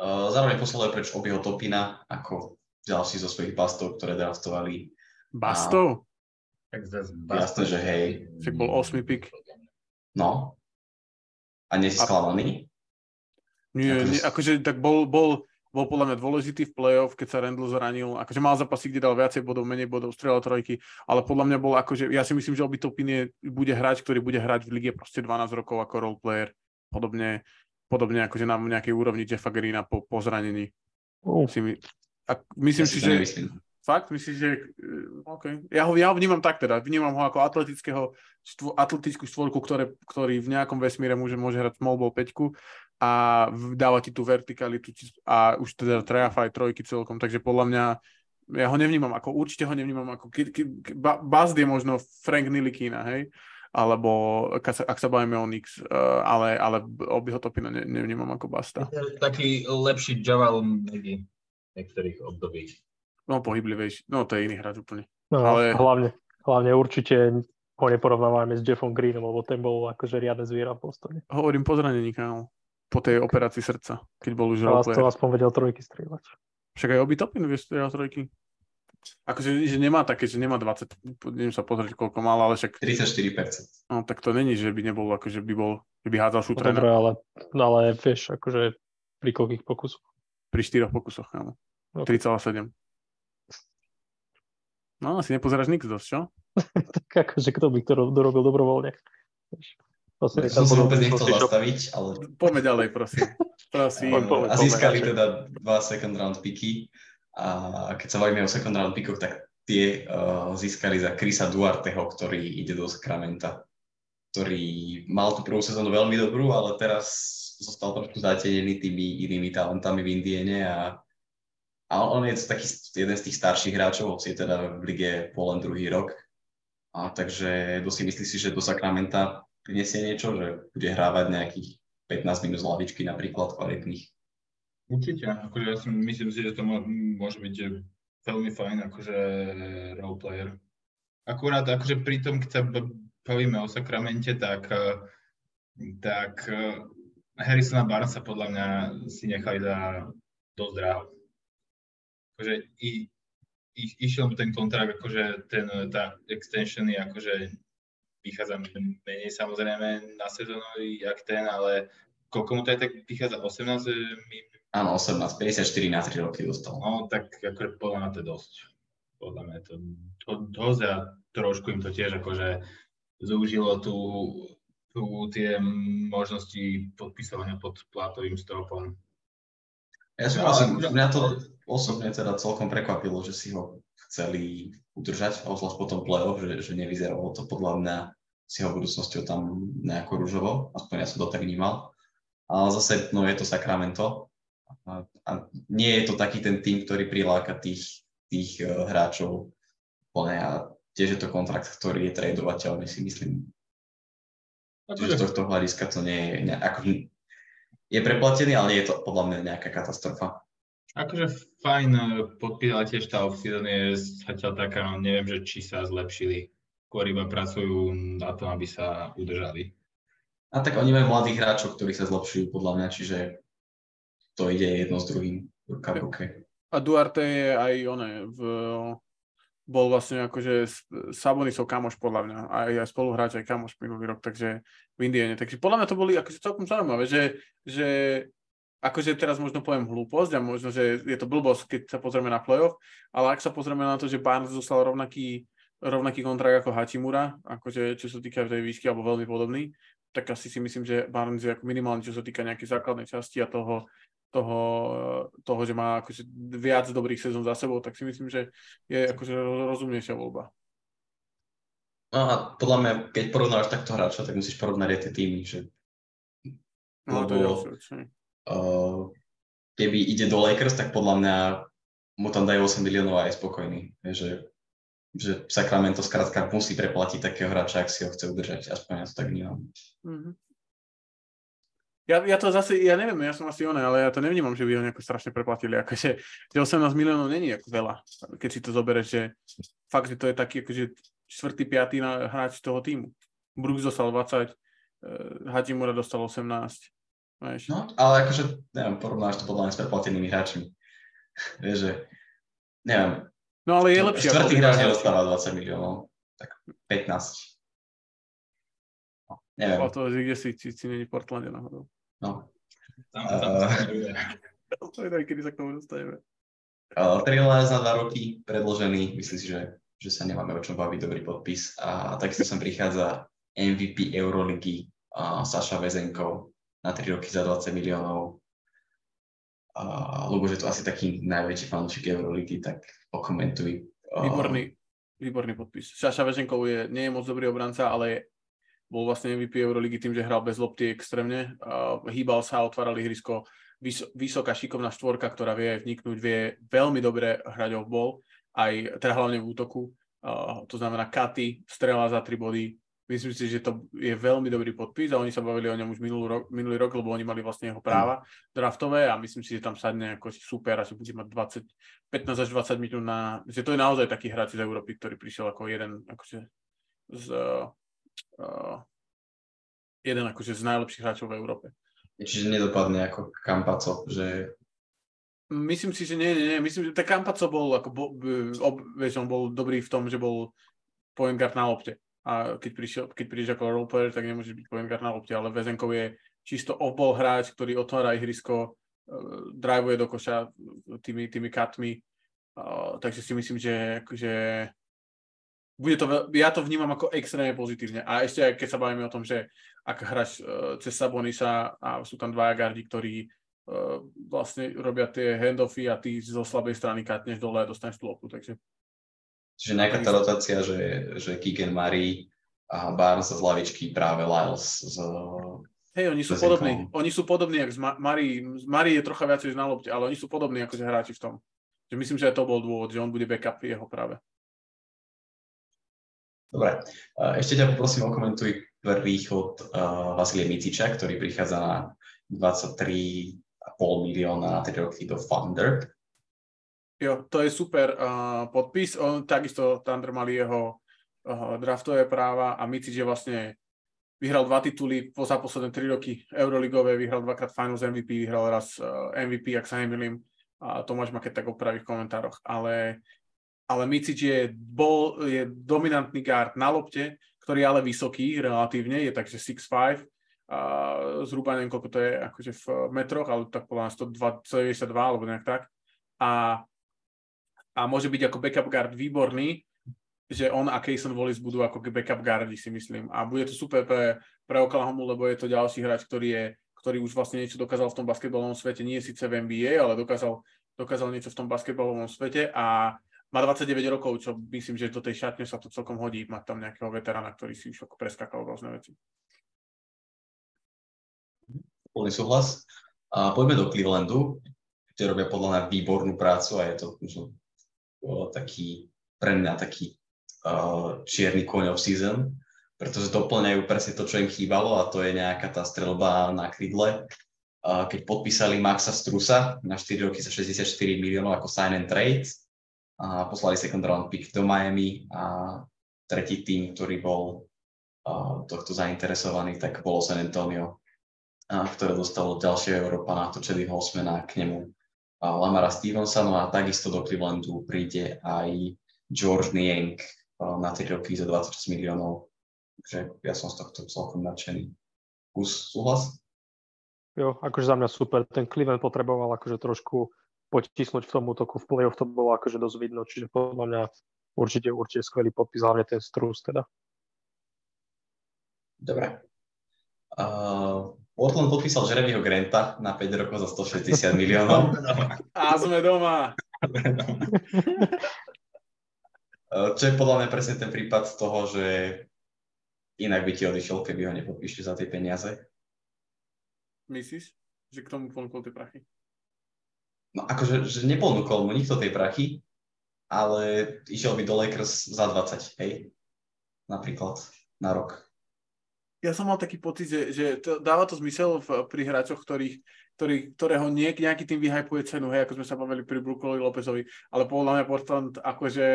Zároveň poslal aj preč obieho Topina, ako ďalší zo svojich bastov, ktoré draftovali. Bastov? Jasné, že hej. Však bol osmi pik. No. A nie si sklamaný? Nie, nie, akože tak bol, bol, bol podľa mňa dôležitý v play-off, keď sa Randle zranil. Akože mal zápasy, kde dal viacej bodov, menej bodov, strieľal trojky, ale podľa mňa bol akože, ja si myslím, že Obi Toppin je, bude hráč, ktorý bude hrať v lige proste dvanásť rokov ako roleplayer. Podobne, podobne akože na nejakej úrovni Jeffa Greena po, po zranení. Uh. Myslím, a myslím ja si, že... Myslím. Fakt? Myslíš, že... Okay. Ja, ho, ja ho vnímam tak teda. Vnímam ho ako atletického, štvo, atletickú štvorku, ktoré, ktorý v nejakom vesmíre môže, môže hrať small ball päťku a dáva ti tú vertikalitu a už teda trafa aj trojky celkom. Takže podľa mňa ja ho nevnímam ako... Určite ho nevnímam ako... K, k, k, Bazd je možno Frank Nilikina, hej? Alebo ak sa bavíme o Knicks, ale, ale Obiho Toppina ne, nevnímam ako Basta. Taký lepší Javal Maggie v niektorých období. No, pohyblivejší. No, to je iný hráč úplne. No, ale... hlavne, hlavne určite ho neporovnávame s Jeffom Greenom, lebo ten bol akože riadne zviera v Bostone. Hovorím po zranení, kámo. Po tej operácii srdca, keď bol už roleplayer. Ale to aspoň vedel trojky strieľať. Však aj Obi Toppin vieš strieľať trojky. Akože že nemá také, že nemá dvadsať, neviem sa pozrieť, koľko mal, ale však... tridsaťštyri percent. No, tak to není, že by nebol, akože by bol, že by hádzal šútrena. Dobre, ale, ale vieš, akože pri koľkých pokusoch? Pri štyroch pokusoch, kámo. Okay. tri celé sedem. No, asi nepozeráš niks dosť, čo? Tak akože, kto by to dorobil dobrovoľne? Som si vôbec nechcel zastaviť, ale... Poďme ďalej, prosím. prosím. Poďme, poďme, a získali poďme. Teda dva second round picky. A keď sa bavíme o second round pickoch, tak tie uh, získali za Chrisa Duarteho, ktorý ide do Sacramento, ktorý mal tú prvú sezónu veľmi dobrú, ale teraz zostal trošku zatenený tými inými talentami v Indiene a A on je taký jeden z tých starších hráčov, hoci je teda v lige polen druhý rok. A takže si myslí si, že do Sacramenta prinesie niečo, že bude hrávať nejakých pätnásť minút z lavičky napríklad kvalitných. Určite, akože ja si myslím si, že to môže byť veľmi fajn, akože roleplayer. Akurát akože pri tom, keď sa bavíme o Sacramente, tak, tak Harrisona Barnesa podľa mňa si nechali za dosť dráho. Akože i, i, išiel mu ten kontrakt, akože ten, tá extension je akože vychádza menej samozrejme na sezónový jak ten, ale koľko mu to aj tak vychádza? osemnásť? My... Áno, osemnásť, päťdesiatštyri na tri roky dostal. No tak akože podľa mňa to je dosť. Podľa mňa to, to dosť a trošku im to tiež akože zúžilo tú, tú tie možnosti podpisovania pod platovým stropom. Ja si myslím, mňa to osobne teda celkom prekvapilo, že si ho chceli udržať, obzvlášť po tom play-off, že, že nevyzeralo to podľa mňa si ho budúcnosťou tam nejako ružovo, aspoň ja som to tak vnímal. Ale zase, no je to Sacramento a, a nie je to taký ten tým, ktorý priláka tých, tých uh, hráčov úplne a tiež je to kontrakt, ktorý je tradovateľný, si myslím. Čiže z tohto hľadiska to nie je... Ne, ako, je preplatený, ale nie je to podľa mňa nejaká katastrofa. Akože fajn podpísala tiež tá off-season je zatiaľ taká, neviem, že či sa zlepšili. Skôr iba pracujú na tom, aby sa udržali. A tak oni majú mladých hráčov, ktorí sa zlepšujú podľa mňa, čiže to ide jedno s druhým. Ruka v ruke. A Duarte je aj on v... bol vlastne akože Sabonisov kamoš podľa mňa, aj, aj spoluhráč, aj kamoš minulý rok, takže v Indiene. Takže podľa mňa to boli akože celkom zaujímavé, že, že akože teraz možno poviem hlúposť a možno, že je to blbosť, keď sa pozrieme na playoff, ale ak sa pozrieme na to, že Barnes dostal rovnaký, rovnaký kontrakt ako Hachimura, akože čo sa týka tej výšky, alebo veľmi podobný, tak asi si myslím, že Barnes je minimálne, čo sa týka nejakej základnej časti a toho, Toho, toho, že má akože viac dobrých sezón za sebou, tak si myslím, že je akože rozumnejšia voľba. No a podľa mňa, keď porovnáš takto hráča, tak musíš porovnať aj tie týmy, že... No, lebo, to je osvečne. Uh, keby ide do Lakers, tak podľa mňa mu tam dajú osem miliónov a je spokojný. Že, že Sacramento skrátka musí preplatiť takého hráča, ak si ho chce udržať, aspoň ja to tak vnímam. Mhm. Ja, ja to zase, ja neviem, ja som asi oné, ale ja to nevnímam, že by ho nejako strašne preplatili. Akože osemnásť miliónov není ako veľa, keď si to zoberieš, že fakt, že to je taký akože čtvrtý, piatý hráč toho týmu. Brooks dostal dvadsať, Hachimura dostal osemnásť. Vieš? No, ale akože, neviem, porovnáš to podľa mňa s preplatenými hráčmi. Vieš, že, neviem. No, ale je lepšie. Štvrtý hráč nedostáva dvadsať miliónov, tak pätnásť. Neviem. O toho, že kde si, či si není v Portlande náhodou. No. Tam, tam, tam. To je tak, kedy sa k tomu dostaneme. Triliónec na dva roky, predložený, myslím si, že, že sa nemáme o čom baviť, dobrý podpis. A takisto sem prichádza em ví pí Euroligy Saša Vezenkov na tri roky za dvadsať miliónov. A, lebo že to asi taký najväčší fanúšik Euroligy, tak okomentuj. Výborný, výborný podpis. Saša Vezenkov je, nie je moc dobrý obranca, ale je, bol vlastne em ví pí Euroligy tým, že hral bez lopty extrémne. Uh, hýbal sa, otváral ihrisko. Vys- vysoká šikovná štvorka, ktorá vie vniknúť, vie veľmi dobre hrať off-ball, aj teda hlavne v útoku. Uh, to znamená katy, strela za tri body. Myslím si, že to je veľmi dobrý podpis a oni sa bavili o ňom už minulý rok, minulý rok, lebo oni mali vlastne jeho práva draftové a myslím si, že tam sadne ako super, asi bude mať pätnásť až dvadsať minút na... Že to je naozaj taký hráč z Európy, ktorý prišiel ako jeden akože z, uh, jeden akože z najlepších hráčov v Európe. Čiže nedopadne ako Campazzo, že... Myslím si, že nie, nie, nie. Myslím, že tá Campazzo bol, ako bo, ob, vieš, on bol dobrý v tom, že bol point guard na lopte. A keď prídeš keď prídeš ako role player, tak nemôžeš byť point guard na lopte, ale Vezenkov je čisto off-ball hráč, ktorý otvára ihrisko, uh, driveuje do koša tými, tými katmi, uh, takže si myslím, že, že bude to veľ... ja to vnímam ako extrémne pozitívne a ešte aj keď sa bavíme o tom, že ak hráš uh, cez Sabonisa a sú tam dvaja gardi, ktorí uh, vlastne robia tie handoffy a ty zo slabej strany katneš dole a dostaneš tú loptu, takže čiže nejaká tá rotácia, že, že Keegan Murray a Barnes z lavičky práve Lyles. Z, Hej, oni sú podobní. Oni sú podobní, jak z Murray. Murray je trocha viac na lopte, ale oni sú podobní, akože hráči v tom. Že myslím, že to bol dôvod, že on bude backup jeho práve. Dobre. Ešte ťa poprosím, okomentuj príchod uh, Vasilia Miciča, ktorý prichádza na dvadsaťtri celých päť milióna na tri roky do Thunder. Jo, to je super uh, podpis. On takisto Thunder mali jeho uh, draftové práva a Micic je vlastne vyhral dva tituly po za posledné tri roky Euroligové, vyhral dvakrát Finals em ví pí, vyhral raz uh, em ví pí, ak sa nemýlim, a Tomáš ma keď tak opraví v komentároch, ale, ale Micic je, bol, je dominantný guard na lopte, ktorý je ale vysoký relatívne, je takže six five, uh, zhruba neviem, koľko to je akože v metroch, ale tak podľa nás sto deväťdesiatdva alebo nejak tak. A A môže byť ako backup guard výborný, že on a Cason Wallace budú ako backup guardi, si myslím. A bude to super pre, pre Oklahomu, lebo je to ďalší hráč, ktorý, je, ktorý už vlastne niečo dokázal v tom basketbalovom svete. Nie síce v en bí ej, ale dokázal, dokázal niečo v tom basketbalovom svete a má dvadsaťdeväť rokov, čo myslím, že do tej šatne sa to celkom hodí, mať tam nejakého veterána, ktorý si už ako preskakal rôzne veci. Plný súhlas. A poďme do Clevelandu, kde robia podľa mňa výbornú prácu a je to... taký, pre mňa taký uh, čierny koň off-season, pretože doplňajú presne to, čo im chýbalo a to je nejaká tá streľba na krydle. Uh, keď podpísali Maxa Strusa na štyri roky za šesťdesiatštyri miliónov ako sign and trade a poslali second round pick do Miami a tretí tým, ktorý bol uh, tohto zainteresovaný, tak bolo San Antonio, uh, ktoré dostalo ďalšieho Európana, to Chaddy Holzmana k nemu. Lamara Stevensa, no a takisto do Clevelandu príde aj George Niang na tri roky za dvadsaťšesť miliónov. Takže ja som z tohto celkom nadšený. Kus, súhlas? Jo, akože za mňa super. Ten Cleveland potreboval akože trošku potisnúť v tom útoku. V playoff to bolo akože dosť vidno, čiže podľa mňa určite, určite skvelý podpis, hlavne ten Strus teda. Dobre. Uh... Portland podpísal Jeremyho Granta na päť rokov za stošesťdesiat miliónov. A sme doma. Čo je podľa mňa presne ten prípad z toho, že inak by ti odišiel, keby ho nepodpíšli za tie peniaze. Myslíš, že k tomu ponúkol tie prachy? No akože, že neponúkol mu nikto tie prachy, ale išiel by do Lakers za dvadsať, hej? Napríklad na rok. ja som mal taký pocit, že, že to, dáva to zmysel v, pri hráčoch, ktorých, ktorý, ktorého niek, nejaký tým vyhajpuje cenu, hej, ako sme sa bavili pri Brookovi Lópezovi, ale podľa mňa Portland akože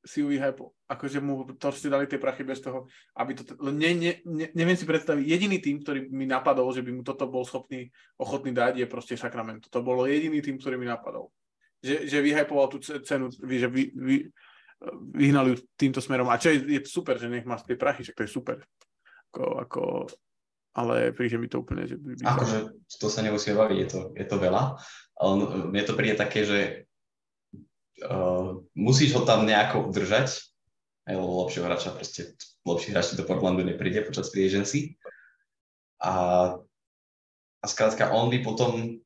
si ju vyhajpol, akože mu to ste dali tie prachy bez toho, aby to, ne, ne, ne, neviem si predstaviť, jediný tým, ktorý mi napadol, že by mu toto bol schopný, ochotný dať, je proste Sacramento. To bolo jediný tým, ktorý mi napadol. Že, že vyhypoval tú cenu, že vy, vy, vyhnali ju týmto smerom. A čo je, je super, že nech má tie prachy, že to je super. Ako, ako, ale príde mi to úplne... Že by, by... Akože to sa nemusí baviť, je to, je to veľa. Ale mne to príde také, že uh, musíš ho tam nejako udržať. Aj lepšieho hráča, proste lepší hráč do Portlandu nepríde počas free agency. A, a skrátka, on by potom...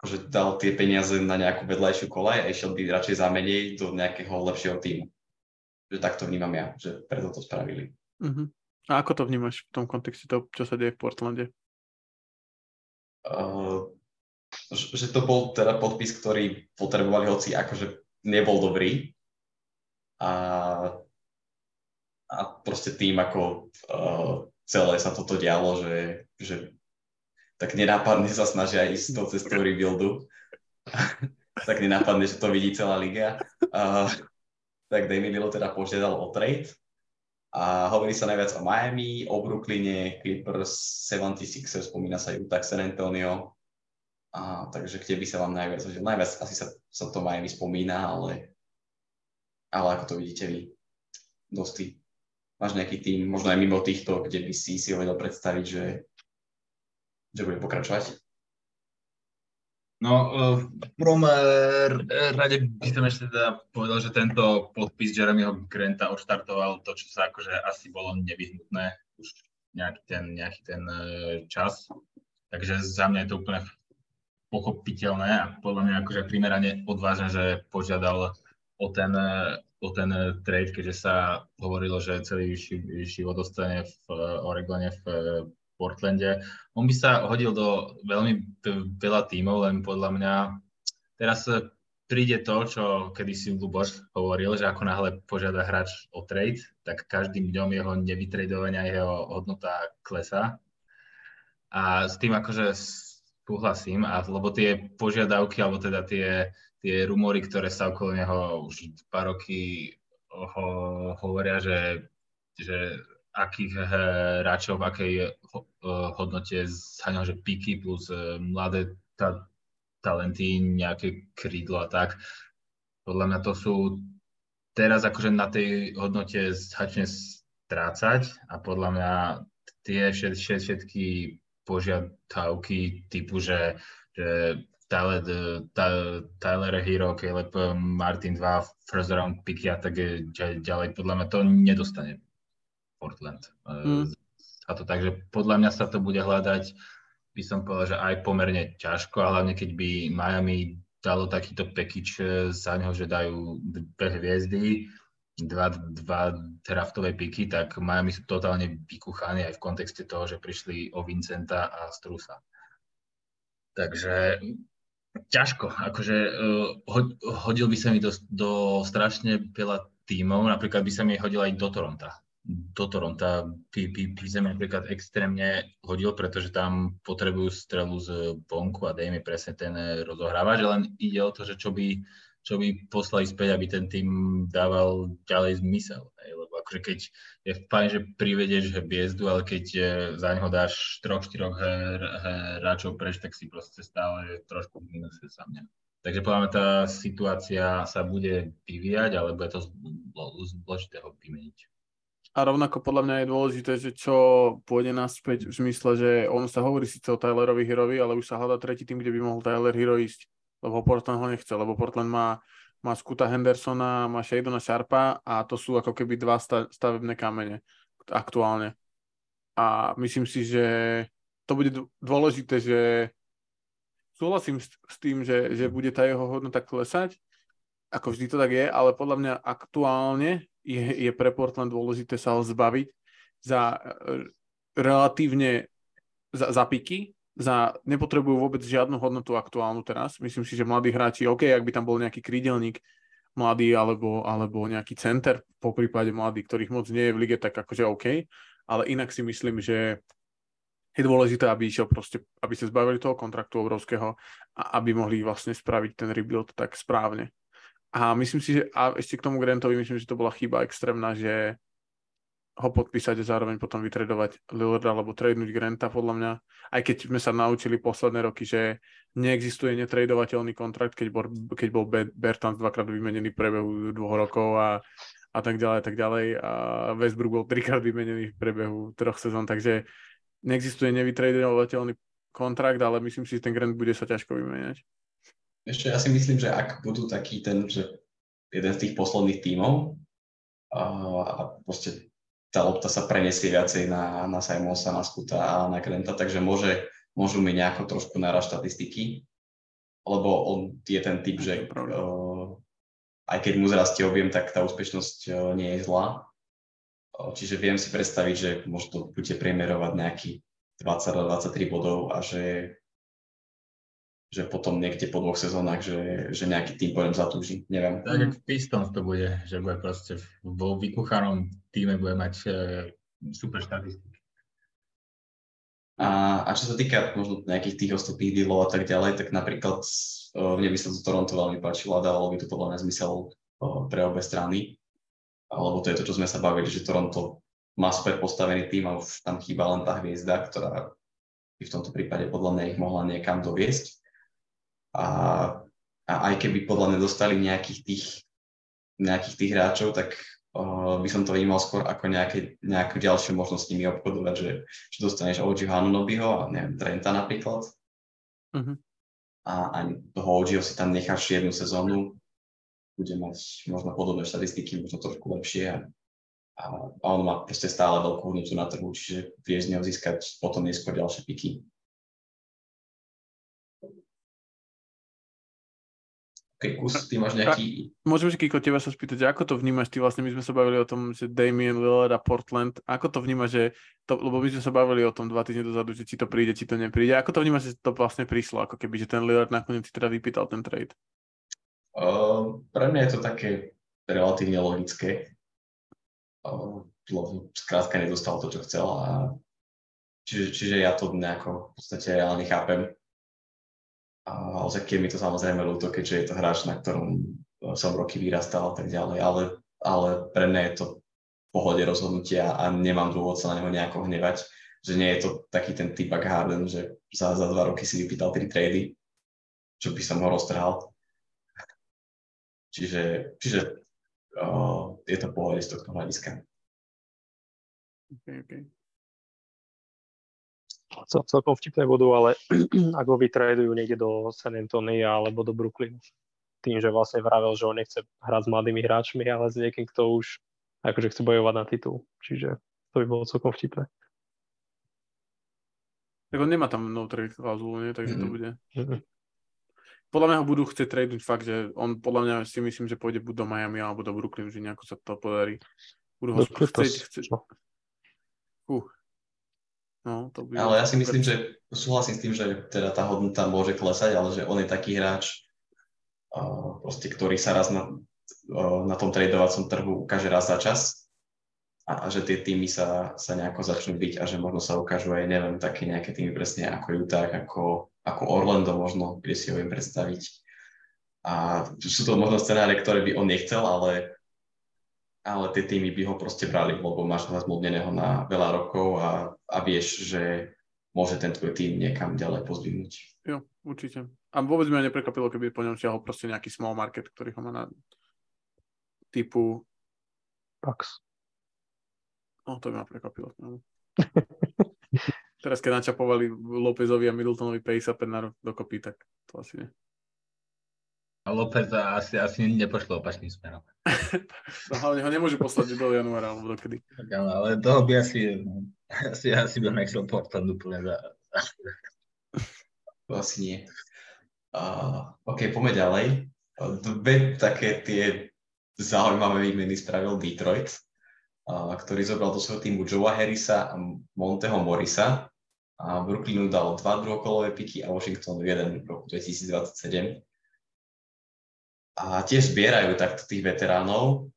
že dal tie peniaze na nejakú vedľajšiu kolaj a išiel by radšej za menej do nejakého lepšieho týmu. Že tak to vnímam ja, že preto to spravili. Uh-huh. A ako to vnímaš v tom kontexte toho, čo sa deje v Portlande? Uh, že to bol teda podpis, ktorý potrebovali, hoci akože nebol dobrý. A, a proste tým, ako uh, celé sa toto dialo, že... že tak nenápadne sa snažia ísť tou cestou rebuildu. Tak nenápadne, že to vidí celá liga. Uh, tak Damian Lillard teda požiadal o trade. A hovorí sa najviac o Miami, o Brooklyne, Clippers, seventy-sixers, spomína sa Utah, San Antonio. Uh, takže kde by sa vám najviac hodil? Najviac asi sa, sa to Miami spomína, ale, ale ako to vidíte vy, dosť. Máš nejaký tým, možno aj mimo týchto, kde by si si vedel predstaviť, že že budem pokračovať? No, v prvom rade by som ešte teda povedal, že tento podpis Jeremyho Granta odštartoval to, čo sa akože asi bolo nevyhnutné už nejaký ten, nejaký ten čas. Takže za mňa je to úplne pochopiteľné a podľa mňa akože primerane odvážne, že požiadal o ten, o ten trade, keďže sa hovorilo, že celý život dostane v Oregone v Portlande. On by sa hodil do veľmi veľa tímov, len podľa mňa teraz príde to, čo kedysi Luboš hovoril, že ako náhle požiada hráč o trade, tak každým dňom jeho nevytradovania, jeho hodnota klesá. A s tým akože súhlasím, a lebo tie požiadavky, alebo teda tie, tie rumory, ktoré sa okolo neho už pár roky ho, hovoria, že, že akých hráčov, v akej hodnote zháňal, že píky plus mladé ta- talenty, nejaké krídlo a tak. Podľa mňa to sú teraz akože na tej hodnote začne strácať a podľa mňa tie všetky, všetky požiadavky typu, že, že Tyler, Tyler Hero, Caleb Martin dva, first round píky a tak ďalej, podľa mňa to nedostane Portland. Mm. A to tak, že podľa mňa sa to bude hľadať, by som povedal, že aj pomerne ťažko, a hlavne keď by Miami dalo takýto package za neho, že dajú dve hviezdy, dva, dva draftové piky, tak Miami sú totálne vykuchaní aj v kontexte toho, že prišli o Vincenta a Strusa. Takže ťažko, akože hodil by sa mi do, do strašne veľa tímov, napríklad by sa mi hodil aj do Toronta. do Toronta by sa mi napríklad extrémne hodil, pretože tam potrebujú strelu z bonku a dej mi presne ten rozohrávač, len ide o to, že čo by, čo by poslali späť, aby ten tým dával ďalej zmysel. Lebo akože keď je fajn, že privedeš hviezdu, ale keď za neho dáš troch, štyroch hráčov preč, tak si proste stále trošku minusuje za mňa. Takže podľa mňa tá situácia sa bude vyvíjať, alebo je to zložité ho vymeniť. A rovnako podľa mňa je dôležité, že čo pôjde naspäť v zmysle, že on sa hovorí síce o Tylerovi Herovi, ale už sa hľadá tretí tým, kde by mohol Tyler Hero ísť, lebo Portland ho nechce, lebo Portland má, má Scoota Hendersona, má Shadona Sharpa a to sú ako keby dva stavebné kamene aktuálne. A myslím si, že to bude dôležité, že súhlasím s tým, že, že bude tá jeho hodnota klesať, ako vždy to tak je, ale podľa mňa aktuálne Je, je pre Portland dôležité sa ho zbaviť za relatívne za, za piky, za nepotrebujú vôbec žiadnu hodnotu aktuálnu teraz. Myslím si, že mladí hráči, OK, ak by tam bol nejaký krídelník mladý alebo, alebo nejaký center, po prípade mladý, ktorých moc nie je v lige, tak akože OK. ale inak si myslím, že je dôležité, aby išiel proste, aby sa zbavili toho kontraktu obrovského a aby mohli vlastne spraviť ten rebuild tak správne. A myslím si, že a ešte k tomu Grantovi, myslím, že to bola chyba extrémna, že ho podpísať a zároveň potom vytredovať Lillarda alebo tradenúť Granta, podľa mňa. Aj keď sme sa naučili posledné roky, že neexistuje netradovateľný kontrakt, keď bol, keď bol Bertans dvakrát vymenený v prebehu dvoch rokov a, a tak ďalej, tak ďalej. A Westbrook bol trikrát vymenený v prebehu troch sezón, takže neexistuje nevytradovateľný kontrakt, ale myslím si, že ten Grant bude sa ťažko vymeniať. Ešte ja si myslím, že ak budú taký ten, že jeden z tých posledných tímov a, a proste tá lopta sa preniesie viacej na, na Simonsa, na Scoota a na Granta, takže môže, môžu mi nejako trošku narásť štatistiky, lebo on je ten typ, že uh, aj keď mu zrastie objem, tak tá úspešnosť uh, nie je zlá. Čiže viem si predstaviť, že možno bude priemerovať nejaký dvadsať až dvadsaťtri bodov a že, že potom niekde po dvoch sezónach, že, že nejaký tým pojem zatúži, neviem. Tak ako Pistons to bude, že bude proste vo vykuchanom týme bude mať e, super štatistiky. A, a čo sa týka možno nejakých tých ostatných dealov a tak ďalej, tak napríklad e, mne by sa to Toronto veľmi páčilo a dávalo by to podľa mňa zmysel e, pre obe strany. Alebo to je to, čo sme sa bavili, že Toronto má super postavený tým a už tam chýba len tá hviezda, ktorá by v tomto prípade podľa mňa ich mohla niekam doviesť. A, a aj keby podľa mňa dostali nejakých tých, nejakých tých hráčov, tak uh, by som to vnímal skôr ako nejaké, nejakú ďalšiu možnosť s nimi obchodovať, že, že dostaneš ó gé Hanunobyho a neviem, Trenta napríklad. Uh-huh. A, a toho ó gého si tam necháš jednu sezónu, bude mať možno podobné štatistiky, možno trošku lepšie a, a, a on má proste stále veľkú hodnotu na trhu, čiže vieš z neho získať potom neskôr ďalšie piky. Okay, Kus, ty máš nejaký... Môžem, že Kiko, teba sa spýtať, ako to vnímaš ty vlastne, my sme sa bavili o tom, že Damian Lillard a Portland, ako to vnímaš, že to, lebo my sme sa bavili o tom dva týždne dozadu, že či to príde, či to nepríde, ako to vnímaš, že to vlastne prišlo, ako keby, že ten Lillard nakoniec si teda vypýtal ten trade? Uh, pre mňa je to také relatívne logické. Uh, skrátka nedostal to, čo chcel. A čiže, čiže ja to nejako v podstate reálne chápem. Uh, ale keď mi to samozrejme ľúto, keďže je to hráč, na ktorom som roky vyrastal a tak ďalej. Ale, ale pre mňa je to v pohode rozhodnutia a nemám dôvod sa na neho nejako hnevať. Že nie je to taký ten typ ako Harden, že za, za dva roky si vypýtal tri trady, čo by som ho roztrhal. Čiže, čiže uh, je to pohode z tohto hľadiska. Okay, okay. Celkom vtipné budú, ale ak ho vytradujú niekde do San Antonia alebo do Brooklynu, tým, že vlastne vravel, že on nechce hrať s mladými hráčmi, ale s niekým, kto už akože chce bojovať na titul. Čiže to by bolo celkom vtipné. Tak on nemá tam no trade klauzulu, takže mm. to bude... Mm-hmm. Podľa mňa ho budú chcieť tradenúť fakt, že on podľa mňa si myslím, že pôjde buď do Miami alebo do Brooklynu, že nejako sa to podarí. Budú ho chcieť, chcieť. Uh. No, to by ale ja si myslím, že súhlasím s tým, že teda tá hodnota môže klesať, ale že on je taký hráč, uh, proste, ktorý sa raz na, uh, na tom tradovacom trhu ukáže raz za čas a, a že tie týmy sa, sa nejako začnú byť a že možno sa ukážu aj, neviem, také nejaké týmy presne ako Utah, ako ako Orlando možno, kde si ho viem predstaviť. A sú to možno scenáre, ktoré by on nechcel, ale, ale tie týmy by ho proste brali, lebo máš ho zmluvneného na veľa rokov a, a vieš, že môže ten tvoj tým niekam ďalej pozdvihnúť. Jo, určite. A vôbec mi neprekapilo, keby po ňom ťahol proste nejaký small market, ktorý ho má na typu... Pax. No, to by ma prekapilo. Teraz, keď načapovali Lópezovi a Middletonovi päťdesiatpäť na rok dokopy, tak to asi nie. A Lópeza asi, asi nepošlo opačným smerom. No, hlavne ho nemôžu poslať do januára, alebo dokedy. Tak, ale toho by asi, asi, asi by nechcel Portland úplne za... To asi nie. Uh, OK, poďme ďalej. Dve také tie zaujímavé výmeny spravil Detroit, uh, ktorý zobral do svojho týmu Joea Harrisa a Monteho Morrisa. A Brooklynu dal dva druhokolové piky a Washingtonu jeden v roku dvetisícdvadsaťsedem. A tiež zbierajú takto tých veteránov.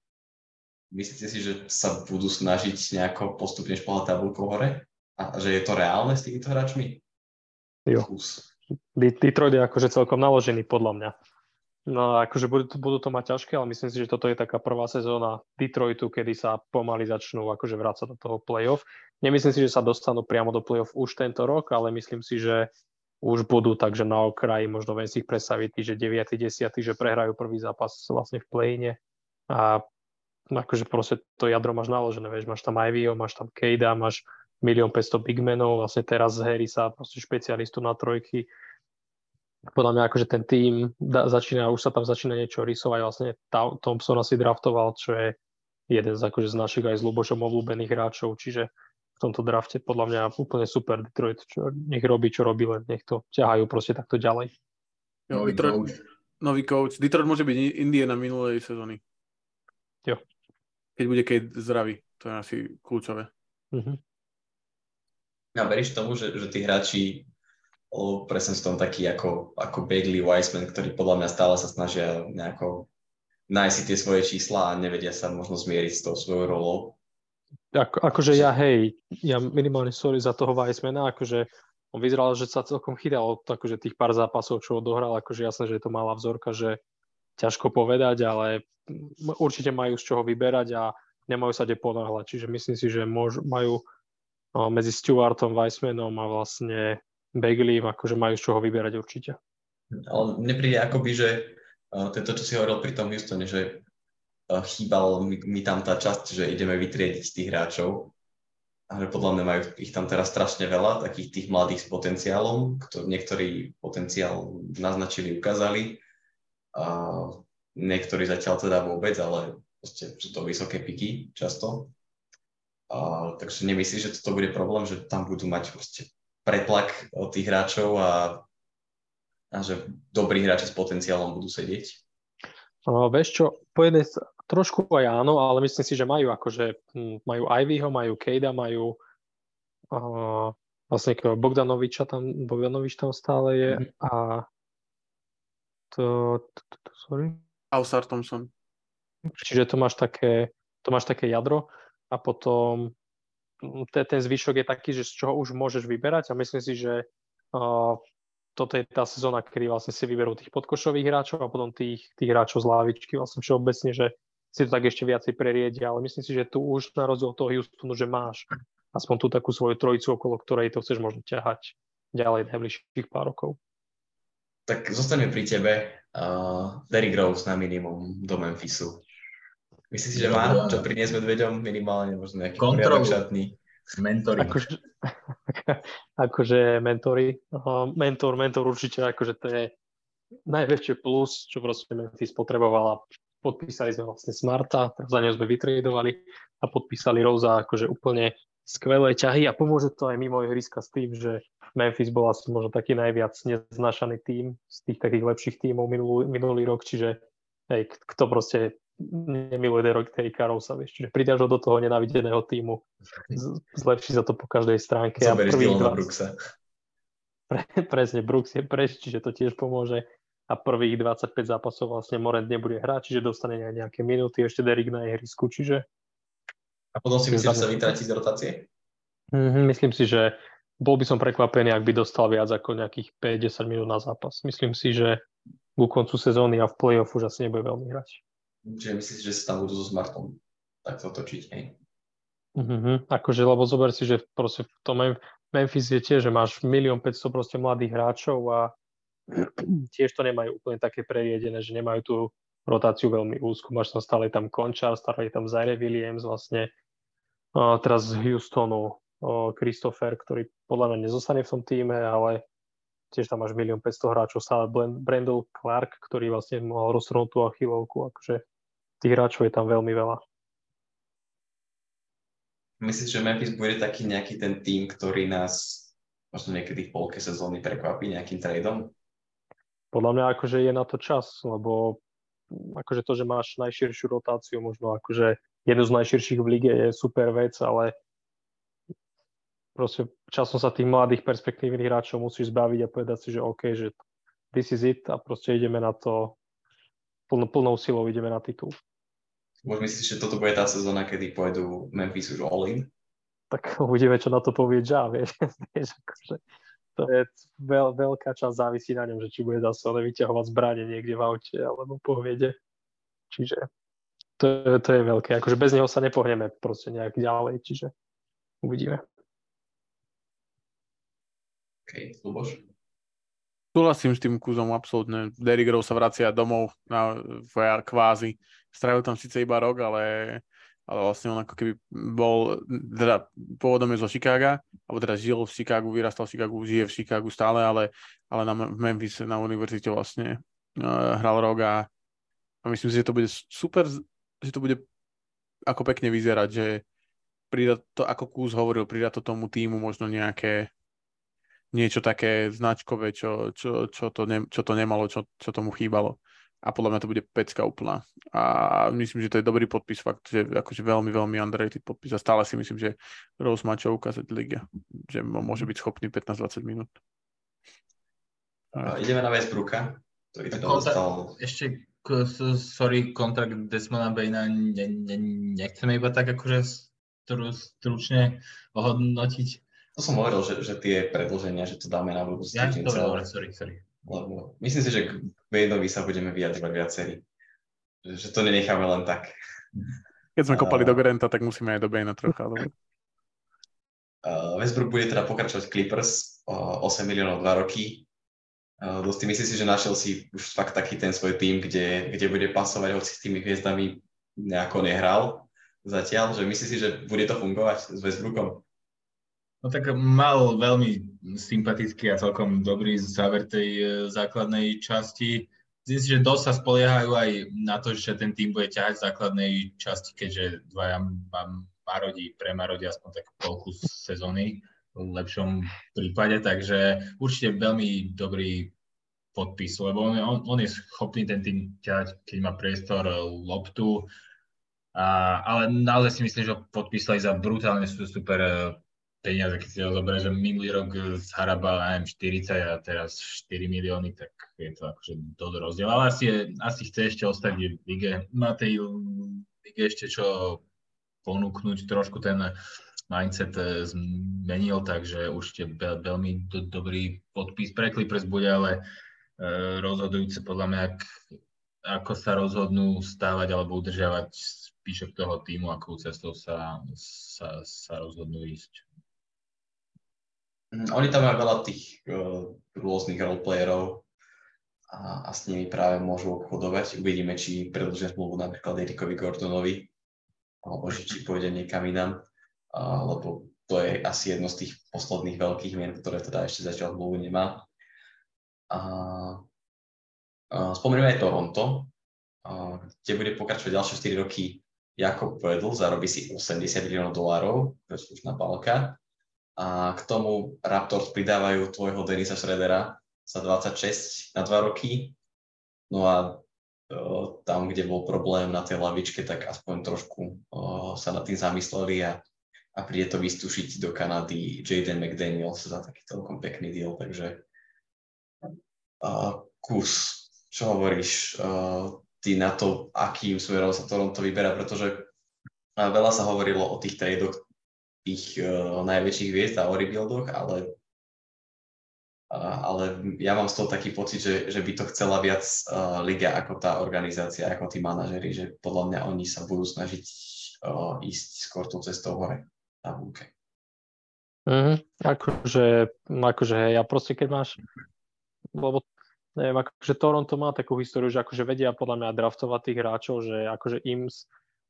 myslíte si, že sa budú snažiť nejako postupne šplhať tabuľkou hore? A že je to reálne s týmito hráčmi? Jo. Detroit je akože celkom naložený, podľa mňa. No akože budú, budú to mať ťažké, ale myslím si, že toto je taká prvá sezóna Detroitu, kedy sa pomaly začnú akože vrácať do toho play-off. Nemyslím si, že sa dostanú priamo do play-off už tento rok, ale myslím si, že už budú, takže na okraji možno viem si ich predstaviť, že deväť desať, že prehrajú prvý zápas vlastne v play-ine. A akože proste to jadro máš naložené, vieš, máš tam Ivyho, máš tam Kejda, máš milión päťsto bigmenov, vlastne teraz z Harrisa, proste špecialistu na trojky. Podľa mňa akože ten tým da, začína, už sa tam začína niečo rysovať, vlastne Thompson asi draftoval, čo je jeden z, akože, z našich aj s Lubošom obľúbených hráčov, čiže v tomto drafte podľa mňa úplne super Detroit, čo, nech robí, čo robí, len nech to ťahajú proste takto ďalej. Jo, nový, Detroit, coach. nový coach, Detroit môže byť Indiana minulej sezóny. Jo. Keď bude Kate zdravý, to je asi kľúčové. Mhm. Ja veríš tomu, že, že tí hráči lebo presne sú tam takí ako, ako Bagley, Wiseman, ktorí podľa mňa stále sa snažia nejako nájsť tie svoje čísla a nevedia sa možno zmieriť s tou svojou rolou. Ako, akože ja, hej, ja minimálne sorry za toho Weissmana, akože on vyzeral, že sa celkom chytal akože tých pár zápasov, čo odohral, akože jasné, že je to malá vzorka, že ťažko povedať, ale určite majú z čoho vyberať a nemajú sa kde ponáhľať, čiže myslím si, že môžu, majú medzi Stewartom, Weissmanom a vlastne Bagley, akože majú z čoho vyberať určite. Ale mne príde akoby, že to je to, čo si hovoril pri tom Houstone, že chýbal mi, mi tam tá časť, že ideme vytriediť tých hráčov. A že podľa mňa majú ich tam teraz strašne veľa, takých tých mladých s potenciálom, ktorý, niektorí potenciál naznačili, ukázali. A niektorí zatiaľ teda vôbec, ale proste sú to vysoké piky často. A, takže nemyslíš, že toto bude problém, že tam budú mať proste pretlak od tých hráčov a, a že dobrí hráči s potenciálom budú sedieť? No, vieš čo, po jednej trošku aj áno, ale myslím si, že majú akože, majú Ivyho, majú Kejda, majú uh, vlastne Bogdanoviča tam, Bogdanovič tam stále je mm-hmm. a to, to, to, to sorry. Ausar Thompson. Čiže to máš také, to máš také jadro a potom ten zvyšok je taký, že z čoho už môžeš vyberať a myslím si, že uh, toto je tá sezóna, kedy vlastne si vyberú tých podkošových hráčov a potom tých, tých hráčov z lávičky vlastne všeobecne, že si to tak ešte viacej preriedia, ale myslím si, že tu už na rozdiel toho Houstonu, že máš aspoň tú takú svoju trojicu, okolo ktorej to chceš možno ťahať ďalej najbližších pár rokov. Tak zostaneme pri tebe. Uh, Derrick Rose na minimum do Memphisu. Myslíš si, že má čo priniesť medveďom minimálne, možno nejaký poriadok šatný? Mentoring. Akože, akože mentory. Uh, mentor, mentor určite, akože to je najväčšie plus, čo proste Memphis potrebovala. Podpísali sme vlastne Smarta, za neho sme vytredovali a podpísali Rosa akože úplne skvelé ťahy a pomôže to aj mimo ihriska s tým, že Memphis bol asi možno taký najviac neznášaný tím z tých takých lepších tímov minulý, minulý rok, čiže hej, kto proste nemiluje Derricka Rosea, vieš, čiže pridáš ho do toho nenávideného týmu, zlepší sa to po každej stránke. Zaberieš Dylana dva... Brooksa. Pre, presne, Brooks je preč, čiže to tiež pomôže a prvých dvadsaťpäť zápasov vlastne Morant nebude hrať, čiže dostane aj nejaké minúty, ešte Derrick na ihrisku, čiže... A potom si myslíš, že sa vytratí z rotácie? Mm-hmm, myslím si, že bol by som prekvapený, ak by dostal viac ako nejakých päť až desať minút na zápas. Myslím si, že ku koncu sezóny a v play-off už asi nebude veľmi hrať. Čiže myslíš, že sa tam budú so Smartom takto točiť, hej? Mm-hmm. Akože, lebo zober si, že proste v tom Memphis je tiež, že máš milión päťsto proste mladých hráčov a tiež to nemajú úplne také preriedené, že nemajú tú rotáciu veľmi úzku. Máš tam stále tam Končar, stále tam Zaire Williams vlastne. A teraz z Houstonu Christopher, ktorý podľa mňa nezostane v tom týme, ale tiež tam máš milión päťsto hráčov. Stále Brandon Clark, ktorý vlastne mohol roztrhnúť tú Achillovku, akože tých hráčov je tam veľmi veľa. Myslíš, že Memphis bude taký nejaký ten tým, ktorý nás možno niekedy v polke sezóny prekvapí nejakým tradeom? Podľa mňa akože je na to čas, lebo akože to, že máš najširšiu rotáciu, možno akože jednu z najširších v lige je super vec, ale proste časom sa tých mladých perspektívnych hráčov musíš zbaviť a povedať si, že OK, že this is it a proste ideme na to plnou, plnou silou ideme na titul. Môžem myslíš, že toto bude tá sezóna, kedy pôjdu Memphis už all-in? Tak uvidíme, čo na to povie Ja, vieš. To je veľ, veľká časť závisí na ňom, že či bude zase on vyťahovať zbrane niekde v aute alebo po hviede. Čiže to, to je veľké. Akože bez neho sa nepohneme proste nejak ďalej, čiže uvidíme. OK, Luboš. Súhlasím s tým Kuzom absolútne. Derrick Rose sa vracia domov na vé á kvázi. Strávil tam síce iba rok, ale, ale vlastne on ako keby bol, teda pôvodom je zo Chicaga, alebo teda žil v Chicagu, vyrastal v Chicagu, žije v Chicagu stále, ale, ale na Memphis na univerzite vlastne uh, hral rok a, a myslím si, že to bude super, že to bude ako pekne vyzerať, že prida to, ako Kuz hovoril, prida to tomu týmu možno nejaké niečo také značkové, čo, čo, čo, to, ne, čo to nemalo, čo, čo tomu chýbalo. A podľa mňa to bude pecka úplná. A myslím, že to je dobrý podpis, fakt, že akože veľmi, veľmi underrated podpis. A stále si myslím, že Rose má čo ukázať lige, že môže byť schopný pätnásť dvadsať minút. A ideme na Westbrooka. Ešte, sorry, kontrakt Desmonda Baina ne, ne, nechceme iba tak akože stručne ohodnotiť. To som hovoril, že, že tie predĺženia, že to dáme na budúci týždeň. Ja, dobre, dobre, sorry, sorry. Lebo myslím si, že k Bainovi sa budeme vyjadrovať viacerí. Že, že to nenecháme len tak. Keď sme kopali uh, do Granta, tak musíme aj do Baina trocha. Uh, Westbrook bude teda pokračovať Clippers o osem miliónov dva roky. Uh, Dosti, myslím si, že našiel si už fakt taký ten svoj tým, kde, kde bude pasovať, hoci s tými hviezdami nejako nehral zatiaľ. Že myslím si, že bude to fungovať s Westbrookom? No tak mal veľmi sympatický a celkom dobrý záver tej e, základnej časti. Myslím si, že dosť sa spoliehajú aj na to, že ten tým bude ťahať v základnej časti, keďže dvaja mám Marodi, premarodi aspoň tak polku sezóny v lepšom prípade. Takže určite veľmi dobrý podpis, lebo on, on, on je schopný ten tým ťahať, keď má priestor, loptu. A, ale naozaj si myslím, že podpísali za brutálne sú super peniaze, keď si ho zoberie, že minulý rok zharabal aj štyridsať a teraz štyri milióny, tak je to akože dosť rozdiel. Ale asi, je, asi chce ešte ostať v lige. Má tej lige ešte čo ponúknuť, trošku ten mindset zmenil, takže určite veľmi do, dobrý podpis pre Clippers bude, ale e, rozhodujúce podľa mňa, ak, ako sa rozhodnú stávať alebo udržiavať spíšok toho týmu, akou cestou sa, sa, sa rozhodnú ísť. Oni tam majú veľa tých uh, rôznych roleplayerov a, a s nimi práve môžu obchodovať. Uvidíme, či predĺžia zmluvu napríklad Erikovi Gordonovi, alebo či pôjde niekam inám, uh, lebo to je asi jedno z tých posledných veľkých mien, ktoré teda ešte zatiaľ zmluvu nemá. Uh, uh, Spomenieme aj Toronto, uh, kde bude pokračovať ďalšie štyri roky. Jakob Vedl zarobí si osemdesiat miliónov dolárov, to je slušná palka. A k tomu Raptors pridávajú tvojho Denisa Schroedera za dvadsaťšesť na dva roky. No a o, tam, kde bol problém na tej lavičke, tak aspoň trošku o, sa nad tým zamysleli a, a príde to vystúšiť do Kanady Jaden McDaniels za taký celkom pekný deal. Takže a, Kus, čo hovoríš a, ty na to, akým smerom sa Toronto vyberá, pretože a, veľa sa hovorilo o tých tradoch ich uh, najväčších hviezd a o rebuildoch, ale, uh, ale ja mám z toho taký pocit, že, že by to chcela viac uh, liga ako tá organizácia, ako tí manažeri, že podľa mňa oni sa budú snažiť uh, ísť skôr tou cestou hore na bunke. Mm-hmm. Akože, akože ja proste keď máš, lebo neviem, akože Toronto má takú históriu, že akože vedia podľa mňa draftovať tých hráčov, že akože im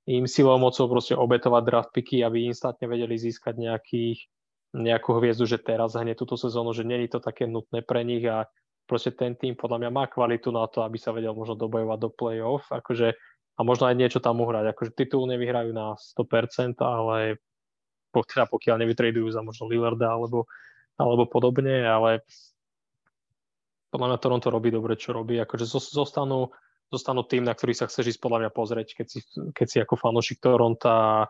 im silou mocou proste obetovať draft picky, aby instantne vedeli získať nejakých, nejakú hviezdu, že teraz hneď túto sezónu, že nie je to také nutné pre nich a proste ten tým podľa mňa má kvalitu na to, aby sa vedel možno dobojovať do play-off akože, a možno aj niečo tam uhrať. Akože titul nevyhrajú na sto percent, ale teda pokiaľ nevytradujú za možno Lillarda alebo, alebo podobne, ale podľa mňa Toronto robí dobre, čo robí. Akože zostanú dostanú tým, na ktorý sa chceš ísť podľa mňa pozrieť, keď si, keď si ako fanúšik Toronta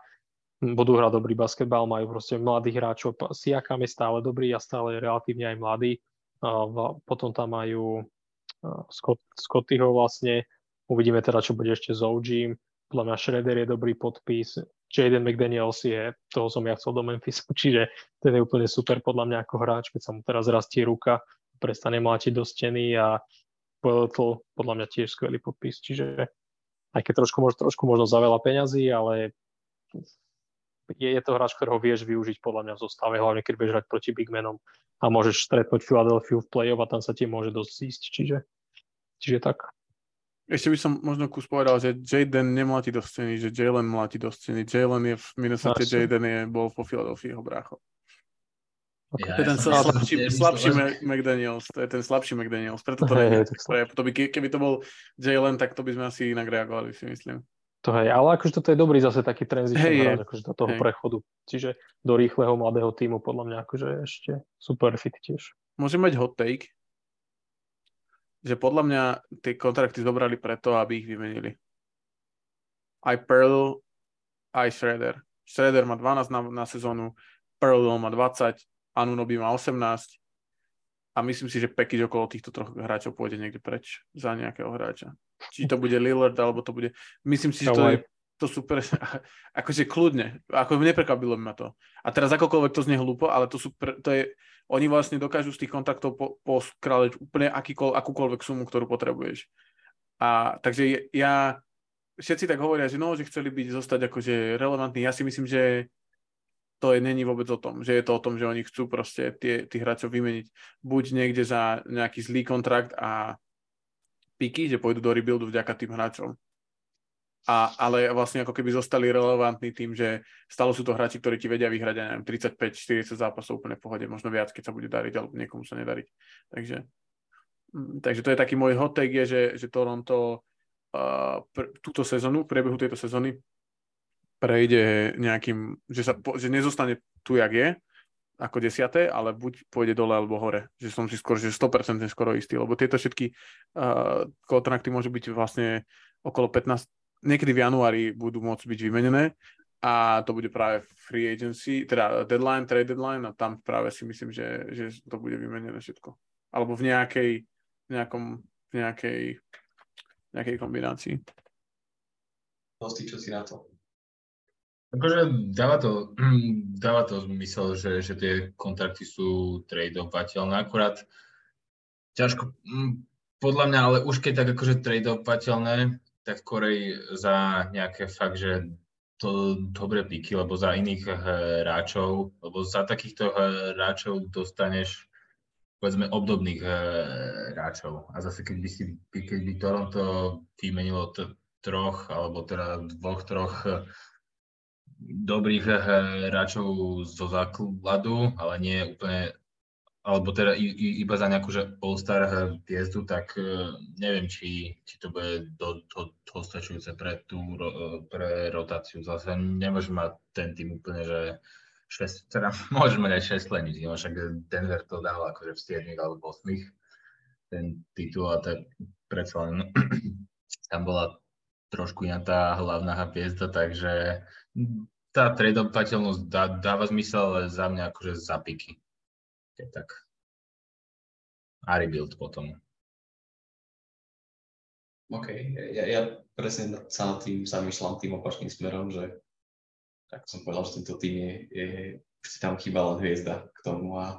budú hrať dobrý basketbal, majú proste mladých hráčov, Siakam je stále dobrý a stále relatívne aj mladý. A potom tam majú Scott, Scottyho vlastne, uvidíme teda, čo bude ešte s ó gé, podľa mňa Schroeder je dobrý podpis, Jaden McDaniels je, toho som ja chcel do Memphisu, čiže ten je úplne super podľa mňa ako hráč, keď sa mu teraz rastie ruka, prestane mlátiť do steny a Poeltl podľa mňa tiež skvelý podpis, čiže aj keď trošku, trošku možno za veľa peňazí, ale je, je to hráč, ktorého vieš využiť podľa mňa v zostave, hlavne keď budeš hrať proti Big Manom a môžeš stretnúť Philadelphia v play-off a tam sa ti môže dosť ísť, čiže, čiže tak. Ešte by som možno kus povedal, že Jaden nemláti do scény, že Jalen mláti do scény. Jalen je v Minnesota, Jaden je, bol po Philadelphia jeho brácho. Okay. Ja, to je ten ja slabší, slabší McDaniels, to je ten slabší McDaniels, preto to, hej, to, je, to by, keby to bol Jalen, tak to by sme asi inak reagovali, si myslím. To hej, ale akože toto je dobrý zase taký transition hráč, akože do toho hej. prechodu. Čiže do rýchleho mladého tímu podľa mňa akože ešte super fit tiež. Môžem mať hot take? Že podľa mňa tie kontrakty zobrali preto, aby ich vymenili. Aj Pearl, aj Schroeder. Schroeder má dvanásť na, na sezónu, Pearl má dvadsať, Anunoby má osemnásť a myslím si, že package okolo týchto troch hráčov pôjde niekde preč za nejakého hráča. Či to bude Lillard, alebo to bude... Myslím si, že to je to super... Akože kľudne. Ako neprekvapilo by ma to. A teraz akokoľvek to znie hlúpo, ale to sú... Pre... To je... Oni vlastne dokážu z tých kontaktov poskráleť úplne akýkoľ, akúkoľvek sumu, ktorú potrebuješ. A takže ja, všetci tak hovoria, že no, že chceli byť zostať akože relevantní. Ja si myslím, že to je, není vôbec o tom. Že je to o tom, že oni chcú proste tie, tých hráčov vymeniť buď niekde za nejaký zlý kontrakt a píky, že pôjdu do rebuildu vďaka tým hráčom. A, ale vlastne ako keby zostali relevantní tým, že stále sú to hráči, ktorí ti vedia vyhrať, ja neviem, tridsaťpäť štyridsať zápasov úplne v pohode, možno viac, keď sa bude dariť, alebo niekomu sa nedariť. Takže, takže to je taký môj hot take, je, že, že Toronto uh, pr- túto sezónu, v priebehu tejto sezóny prejde nejakým, že, sa, že nezostane tu, jak je, ako desiaté, ale buď pôjde dole alebo hore. Že som si skôr, že sto percent skoro istý, lebo tieto všetky uh, kontrakty môžu byť vlastne okolo pätnásť, niekedy v januári budú môcť byť vymenené a to bude práve free agency, teda deadline, trade deadline a tam práve si myslím, že, že to bude vymenené všetko. Alebo v nejakej, nejakom, nejakej, nejakej kombinácii. Dosti, čo si na to? Akože dáva to, dáva to zmysel, že, že tie kontrakty sú tradeovateľné. Akurát ťažko, podľa mňa, ale už keď tak akože tradeovateľné, tak skorej za nejaké fakt, že to dobre píky, lebo za iných hráčov, lebo za takýchto hráčov dostaneš povedzme obdobných hráčov. A zase keď by, si, keď by Toronto vymenilo t- troch, alebo teda dvoch, troch dobrých hráčov zo základu, ale nie úplne, alebo teda iba za nejakú že all-star hviezdu, tak neviem, či, či to bude do, do, dostačujúce pre tú pre rotáciu. Zase nemôžeme mať ten tým úplne, že šest, teda môžeme mať aj šesť leníc, no však Denver to dal akože v siedmich alebo osmich ten titul a tak predsa len tam bola trošku iná tá hlavná hviezda, takže tá tradeovateľnosť dá, dáva zmysel za mňa akože za piky. Keď tak. A rebuild potom. OK, ja, ja presne sa nad tým zamýšľam tým opačným smerom, že tak som povedal, že tento tým je, je si tam chýbala hviezda k tomu a,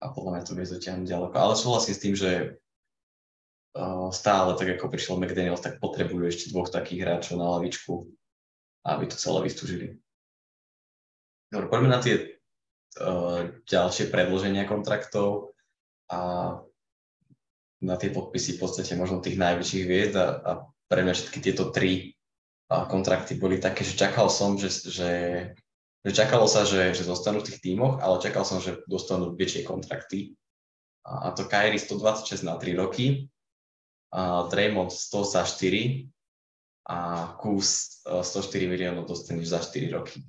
a podľa mňa to bude zotiahnuť ďaleko. Ale súhlasím s tým, že stále, tak ako prišiel McDaniels, tak potrebujú ešte dvoch takých hráčov na lavičku, aby to celé vystúžili. Dobre, poďme na tie uh, ďalšie predĺženia kontraktov a na tie podpisy v podstate možno tých najväčších hviezd a, a pre mňa všetky tieto tri uh, kontrakty boli také, že čakal som, že, že, že čakalo sa, že, že zostanú v tých tímoch, ale čakal som, že dostanú väčšie kontrakty. A, a to Kyrie stodvadsaťšesť na tri roky, Uh, Draymond sto za štyri a Kuz uh, sto štyri miliónov dostaneš za štyri roky.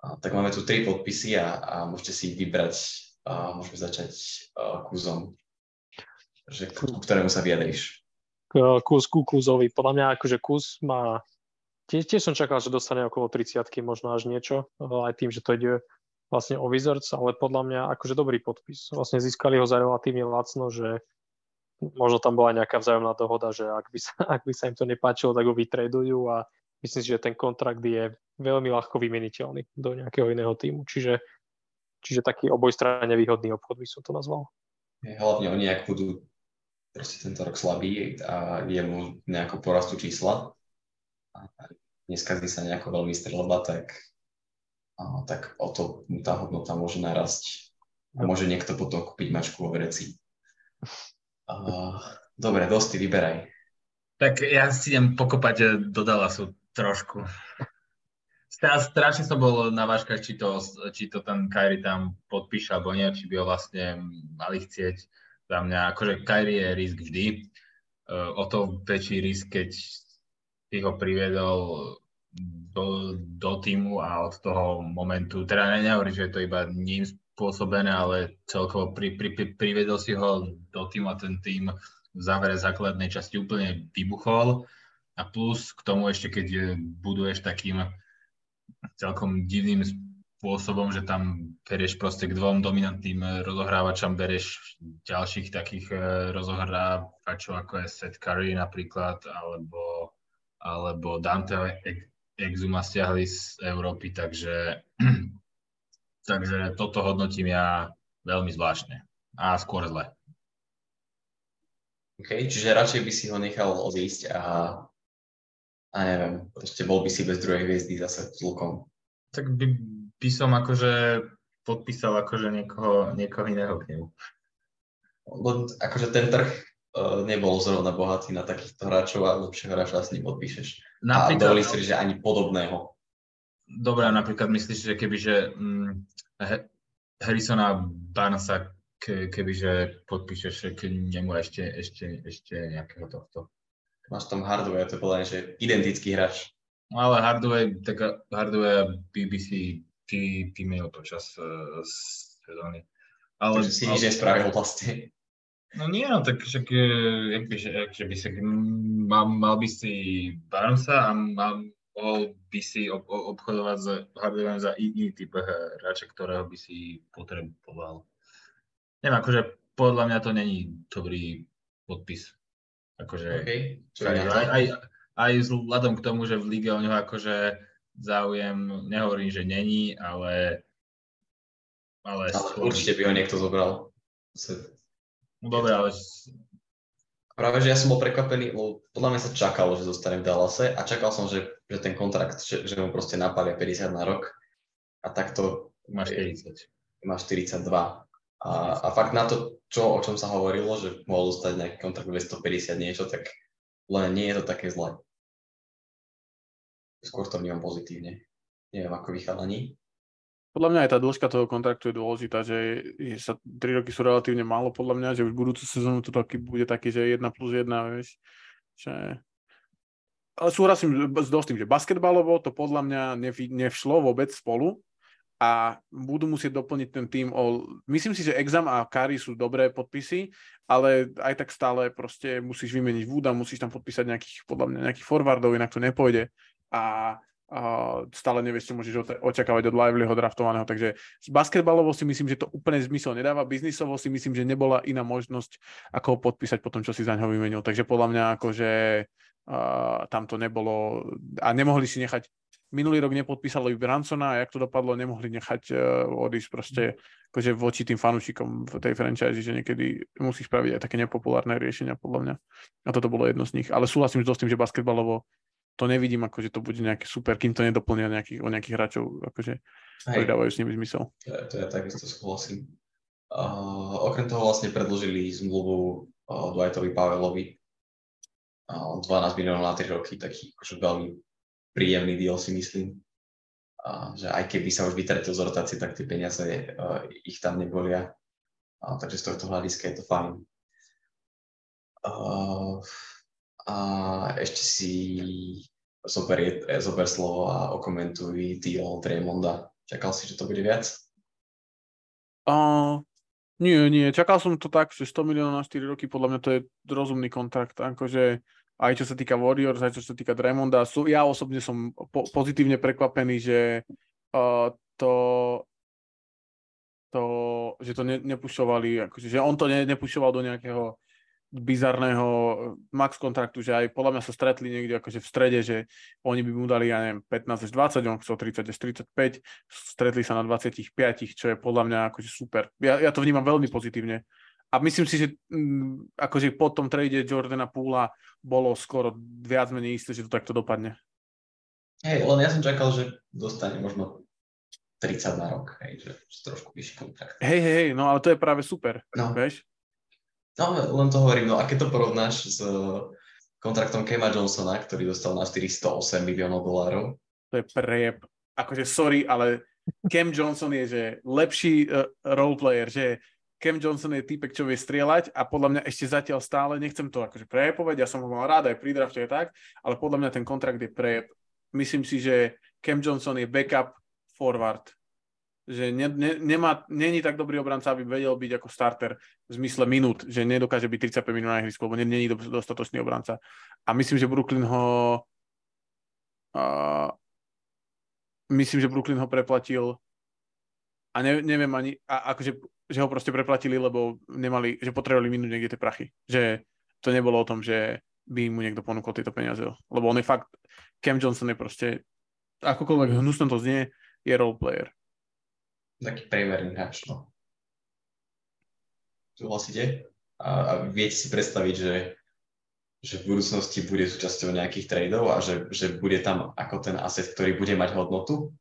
Uh, tak máme tu tri podpisy a, a môžete si ich vybrať, uh, môžeme začať uh, Kuzom, že, k ktorému sa vyjadríš. Kuz ku Kuzovi, podľa mňa akože Kuz má, tiež, tiež som čakal, že dostane okolo tridsiatky, možno až niečo, aj tým, že to ide vlastne o Wizards, ale podľa mňa akože dobrý podpis. Vlastne získali ho za relatívne lacno, že možno tam bola nejaká vzájomná dohoda, že ak by sa, ak by sa im to nepáčilo, tak ho vytradujú a myslím si, že ten kontrakt je veľmi ľahko vymeniteľný do nejakého iného týmu. Čiže, čiže taký obojstranne výhodný obchod by som to nazval. Hlavne oni, ak budú proste tento rok slabý a jemu nejako porastú čísla a neskazí sa nejako veľmi streľba, tak, tak o to tá hodnota môže narasť. A môže niekto potom kúpiť mačku vo vreci. Dobre, Dosti, vyberaj. Tak ja si idem pokopať do Dallasu trošku. Strašne som bol na váškach, či to, či to ten Kyrie tam podpíše, alebo nie, či by ho vlastne mali chcieť. Za mňa, akože Kyrie je risk vždy. O to väčší risk, keď si ho priviedol do, do týmu a od toho momentu, teda nehovorím, že je to iba ním spôsobené, ale celkovo pri, pri, pri, priviedol si ho do týmu a ten tým v závere základnej časti úplne vybuchol. A plus k tomu ešte, keď buduješ takým celkom divným spôsobom, že tam berieš proste k dvom dominantným rozohrávačom, berieš ďalších takých rozohrávačov, ako je Seth Curry napríklad, alebo, alebo Danteho Exuma stiahli z Európy, takže, takže toto hodnotím ja veľmi zvláštne a skôr zle. OK, čiže radšej by si ho nechal odísť a a neviem, proste bol by si bez druhej hviezdy zase tľukom. Tak by, by som akože podpísal akože niekoho, niekoho iného k nemu. Akože ten trh uh, nebol zrovna bohatý na takýchto hráčov a lepšieho hráča s ním podpíšeš. Napríklad, a dovolí si, že ani podobného. Dobre, napríklad myslíš, že kebyže hm, Harrisona Barnesa ke, kebyže podpíšeš k nemu ešte, ešte, ešte nejakého tohto. Máš tam Hardaway, to je povedané, že identický hráč. No ale Hardaway, tak Hardaway bé bé cé ty, ty mail počas uh, sezóny. Ale takže si nič nespravil vlastne. No nie, no tak však, jak by, že by sa, mal, mal by si Barnesa a mal by si ob, obchodovať s Hardawayom za iný typ hráča, ktorého by si potreboval. Neviem, akože podľa mňa to není dobrý podpis. Akože, okay. aj, aj, aj, aj s ľadom k tomu, že v líge o ňoho akože záujem, nehovorím, že není, ale... Ale, ale skôr... určite by ho niekto zobral. Dobre, ale... Práve, že ja som bol prekvapený, lebo podľa mňa sa čakalo, že zostane v Dallase a čakal som, že, že ten kontrakt, že, že mu proste napália päťdesiat na rok a takto... Máš štyridsať. Máš štyridsaťdva. A, a fakt na to, čo, o čom sa hovorilo, že mohol dostať nejaký kontrakt dvestopäťdesiat niečo, tak len nie je to také zlé. Skôr to vnímam pozitívne. Neviem, ako vychádzaní. Podľa mňa aj tá dĺžka toho kontraktu je dôležitá, že je, sa tri roky sú relatívne málo, podľa mňa, že už budúcu sezónu to taký, bude taký, že jeden plus jeden, vieš. Že... Ale súhlasím s Dostým, že basketbalovo to podľa mňa nevy, nevšlo vôbec spolu. A budú musieť doplniť ten tým o... Myslím si, že Exum a Curry sú dobré podpisy, ale aj tak stále proste musíš vymeniť Wooda, musíš tam podpísať nejakých, podľa mňa, nejakých forwardov, inak to nepôjde. A, a stále nevieš, čo môžeš očakávať od Livelyho draftovaného. Takže z basketbalovo si myslím, že to úplne zmysel nedáva. Biznisovo si myslím, že nebola iná možnosť, ako ho podpísať po tom, čo si za ňoho vymenil. Takže podľa mňa akože uh, tam to nebolo... A nemohli si nechať... Minulý rok nepodpísalo i Bransona a jak to dopadlo, nemohli nechať odísť proste akože voči tým fanúšikom v tej franchise, že niekedy musíš spraviť aj také nepopulárne riešenia, podľa mňa. A toto bolo jedno z nich. Ale súhlasím s tým, že basketbalovo to nevidím, akože to bude nejaké super, kým to nedoplnia nejaký, o nejakých hráčov, akože dávajú s nimi zmysel. To ja takisto súhlasím. Uh, okrem toho vlastne predložili zmluvu uh, Dwightovi Powellovi uh, dvanásť miliónov na tri roky, taký akože veľmi príjemný deal, si myslím, a, že aj keby sa už vytratil z rotácie, tak tie peniaze uh, ich tam nebolia, a, takže z tohto hľadiska je to fajn. Uh, a ešte si zober, zober slovo a okomentuj deal Draymonda. Čakal si, že to bude viac? Uh, nie, nie, čakal som to tak, že sto miliónov na štyri roky, podľa mňa to je rozumný kontrakt, akože aj čo sa týka Warriors, aj čo sa týka Draymonda. Sú, ja osobne som po, pozitívne prekvapený, že uh, to, to, že to ne, nepušovali, akože, že on to ne, nepušoval do nejakého bizarného max kontraktu, že aj podľa mňa sa stretli niekde akože v strede, že oni by mu dali, ja neviem, pätnásť až dvadsať, on chcel tridsať až tridsaťpäť, stretli sa na dvadsaťpäť, čo je podľa mňa akože super. Ja, ja to vnímam veľmi pozitívne. A myslím si, že m, akože po tom trade Jordana Poola bolo skoro viac menej isté, že to takto dopadne. Hej, len ja som čakal, že dostane možno tridsať na rok, hej, že trošku vyšší kontrakt. Hej, hej, hej, no ale to je práve super, no. Vieš? No, len to hovorím, no a keď to porovnáš s kontraktom Kema Johnsona, ktorý dostal na štyristo osem miliónov dolárov. To je prejeb. Akože sorry, ale Cam Johnson je že lepší uh, roleplayer, že Cam Johnson je týpek, čo vie strieľať a podľa mňa ešte zatiaľ stále, nechcem to akože prejepovať, ja som ho mal rád aj pri drafte aj tak, ale podľa mňa ten kontrakt je prejeb. Myslím si, že Cam Johnson je backup forward. Že ne, ne, nemá, není tak dobrý obranca, aby vedel byť ako starter v zmysle minút, že nedokáže byť tridsaťpäť minút na ihrisku, lebo není dostatočný obranca. A myslím, že Brooklyn ho uh, myslím, že Brooklyn ho preplatil a ne, neviem ani, a, akože, že ho proste preplatili, lebo nemali, že potrebovali minúť niekde tie prachy. Že to nebolo o tom, že by mu niekto ponúkol tieto peniaze. Lebo on je fakt, Cam Johnson je proste, akokoľvek hnusno to znie, je role player. Taký priemerný hráč, no. Súhlasíte? A, a viete si predstaviť, že, že v budúcnosti bude súčasťou nejakých tradeov a že, že bude tam ako ten asset, ktorý bude mať hodnotu?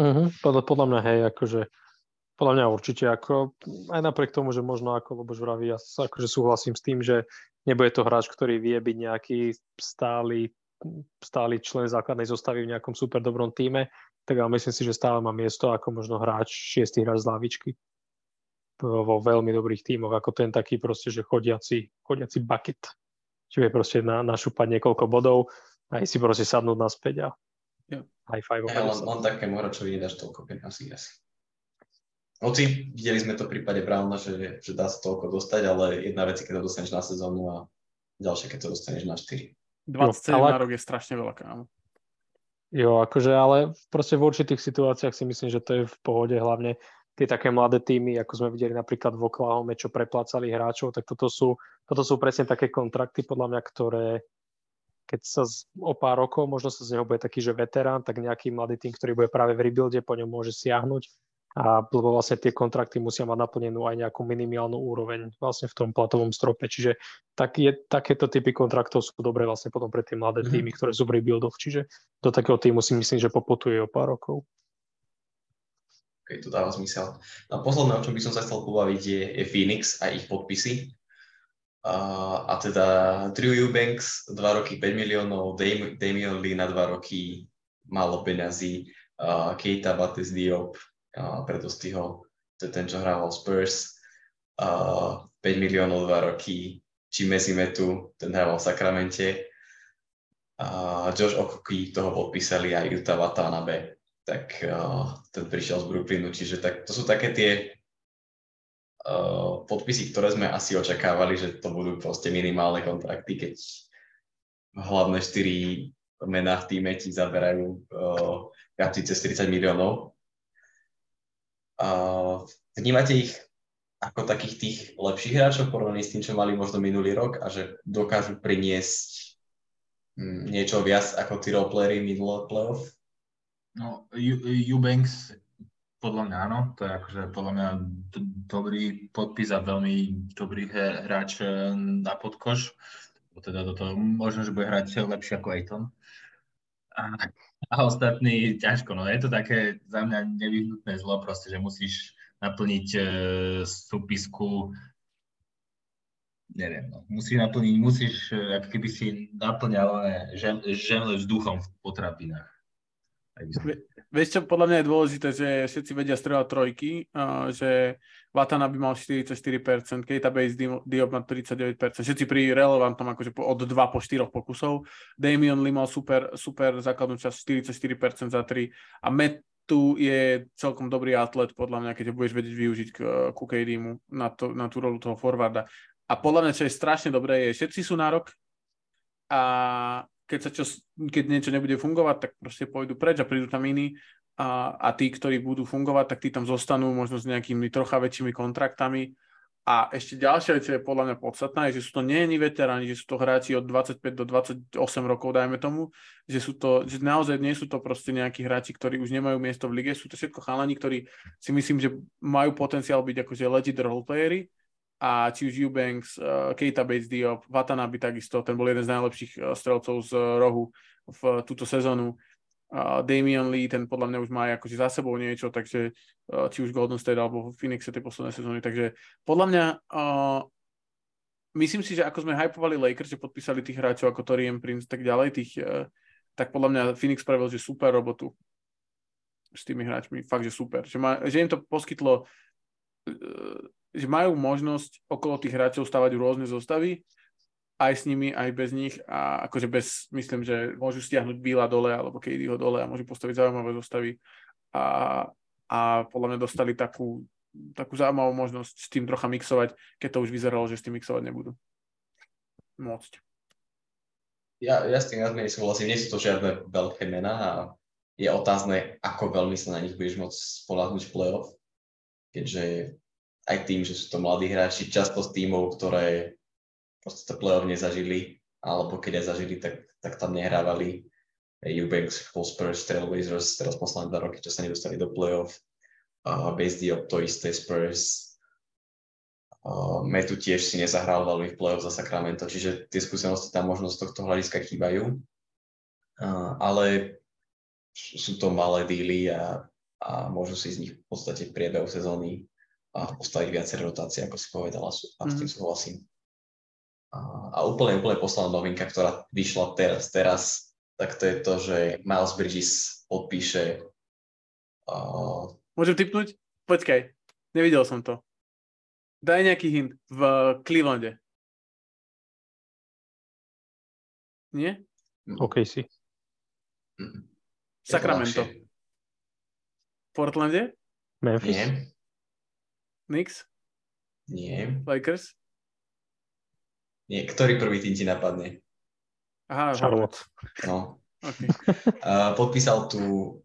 Uh-huh. Podľa, podľa mňa, hej, akože podľa mňa určite, ako aj napriek tomu, že možno ako, lebo vraví, ja sa akože súhlasím s tým, že nebude to hráč, ktorý vie byť nejaký stály, stály člen základnej zostavy v nejakom super dobrom týme, tak ale myslím si, že stále má miesto ako možno hráč, šiestý hráč z lavičky vo veľmi dobrých tímoch, ako ten taký proste, že chodiaci, chodiaci bucket, čiže proste na, našúpať niekoľko bodov a si proste sadnúť naspäť a yeah. high five. Ja, ale on takému hráčovi nedáš toľko peniazí asi. Hoci videli sme to v prípade Browna, že, že dá sa toľko dostať, ale jedna vec je, keď to dostaneš na sezónu a ďalšia, keď to dostaneš na štyri. dvadsaťsedem no, ale... na rok je strašne veľa, kámo. Jo, akože, ale proste v určitých situáciách si myslím, že to je v pohode, hlavne tie také mladé týmy, ako sme videli napríklad v Oklahome, čo preplácali hráčov, tak toto sú, toto sú presne také kontrakty, podľa mňa, ktoré keď sa z, o pár rokov, možno sa z neho bude taký, že veterán, tak nejaký mladý tým, ktorý bude práve v rebuilde, po ňom môže siahnuť, a lebo vlastne tie kontrakty musia mať naplnenú aj nejakú minimálnu úroveň vlastne v tom platovom strope, čiže tak je, takéto typy kontraktov sú dobré vlastne potom pre tie mladé týmy, ktoré sú v rebuildoch, čiže do takého týmu si myslím, že poputuje o pár rokov. Ok, to dáva zmysel. A posledné, o čom by som sa chcel pobaviť, je, je Phoenix a ich podpisy. Uh, a teda Drew Eubanks dva roky päť miliónov, Dam- Damian Lee na dva roky, málo peňazí, uh, Keita Bates-Diop, Uh, predostihol, to je ten, čo hrával Spurs, uh, päť miliónov dva roky, Chimezi Metu, ten hrával v Sacramente, uh, Josh Okogie, toho podpísali aj Yuta Watanabe, tak uh, ten prišiel z Brooklynu, čiže tak, to sú také tie uh, podpisy, ktoré sme asi očakávali, že to budú proste minimálne kontrakty, keď hlavné štyri mená v týme ti zaberajú uh, kapci cez tridsať miliónov. Uh, vnímate ich ako takých tých lepších hráčov porovnaní s tým, čo mali možno minulý rok a že dokážu priniesť um, niečo viac ako tí roleplayeri minulého playoff? No, Eubanks podľa mňa áno, to je akože podľa mňa d- dobrý podpis a veľmi dobrý hráč na podkoš. Teda toto možno, že bude hrať lepšie ako Ayton. A, a ostatní ťažko, no je to také za mňa nevyhnutné zlo proste, že musíš naplniť e, súpisku, neviem, no, musíš naplniť, musíš, ako keby si naplňal žem, žemle vzduchom v potravinách. Ve, vieš čo, podľa mňa je dôležité, že všetci vedia strieľať trojky, a, že Watanabe mal štyridsaťštyri percent, Keita Bates-Diop mal tridsaťdeväť percent, všetci pri relevantnom akože po, od dva po štyri pokusov, Damian Lee mal super, super základnú časť štyridsaťštyri percent za tri a Metu je celkom dobrý atlet podľa mňa, keď ho budeš vedieť využiť k, ku K D mu na, to, na tú rolu toho forwarda. A podľa mňa, čo je strašne dobré, je všetci sú na rok a keď sa čo, keď niečo nebude fungovať, tak proste pôjdu preč a prídu tam iní a, a tí, ktorí budú fungovať, tak tí tam zostanú možno s nejakými trocha väčšími kontraktami A ešte ďalšia vec je podľa mňa podstatná, je, že sú to nie iní veteráni, že sú to hráči od dvadsaťpäť do dvadsaťosem rokov, dajme tomu, že sú to, že naozaj nie sú to proste nejakí hráči, ktorí už nemajú miesto v lige, sú to všetko chalani, ktorí si myslím, že majú potenciál byť akože legit roleplayeri, a či už Eubanks, Keita Bates-Diop, Watanabe takisto, ten bol jeden z najlepších strelcov z rohu v túto sezónu. Damian Lee, ten podľa mňa už má akože za sebou niečo, takže či už Golden State alebo Phoenixe tej poslednej sezóny, takže podľa mňa uh, myslím si, že ako sme hypovali Lakers, že podpísali tých hráčov ako Taurean Prince tak ďalej, tých, uh, tak podľa mňa Phoenix spravil, že super robotu s tými hráčmi, fakt, že super, že, ma, že im to poskytlo, uh, že majú možnosť okolo tých hráčov stavať rôzne zostavy, aj s nimi, aj bez nich, a akože bez, myslím, že môžu stiahnuť Billa dole alebo K D ho dole a môžu postaviť zaujímavé zostavy a, a podľa mňa dostali takú, takú zaujímavú možnosť s tým trocha mixovať, keď to už vyzeralo, že s tým mixovať nebudú môcť. Ja, ja s tým nazmením súhlasím, nie sú to žiadne veľké mená a je otázne, ako veľmi sa na nich budeš môcť spoľahnúť v playoff, keďže aj tým, že sú to mladí hráči, často z tímov, ktoré proste to play-off nezažili, alebo keď aj zažili, tak, tak tam nehrávali. Eubanks, Spurs, Trailblazers, teraz posledné dva roky, čo sa nedostali do play-off. Uh, Bates-Diop, to isté, Spurs. Uh, Metu tiež si nezahral veľmi v play-off za Sacramento, čiže tie skúsenosti tam možno z tohto hľadiska chýbajú. Uh, ale sú to malé díly a, a môžu si z nich v podstate v priebehu sezóny uh, postaviť viaceré rotácie, ako si povedala, a s tým súhlasím. A úplne, úplne posledná novinka, ktorá vyšla teraz, teraz, tak to je to, že Miles Bridges podpíše... Uh... Môžem tipnúť? Počkaj, nevidel som to. Daj nejaký hint. V Clevelande. Nie? OK, si. Mm. Sacramento. V Portlande? Memphis. Nie. Knicks? Nie. Lakers? Nie, ktorý prvý tým ti napadne? Aha, Charlotte. No. Okay. Uh, podpísal tú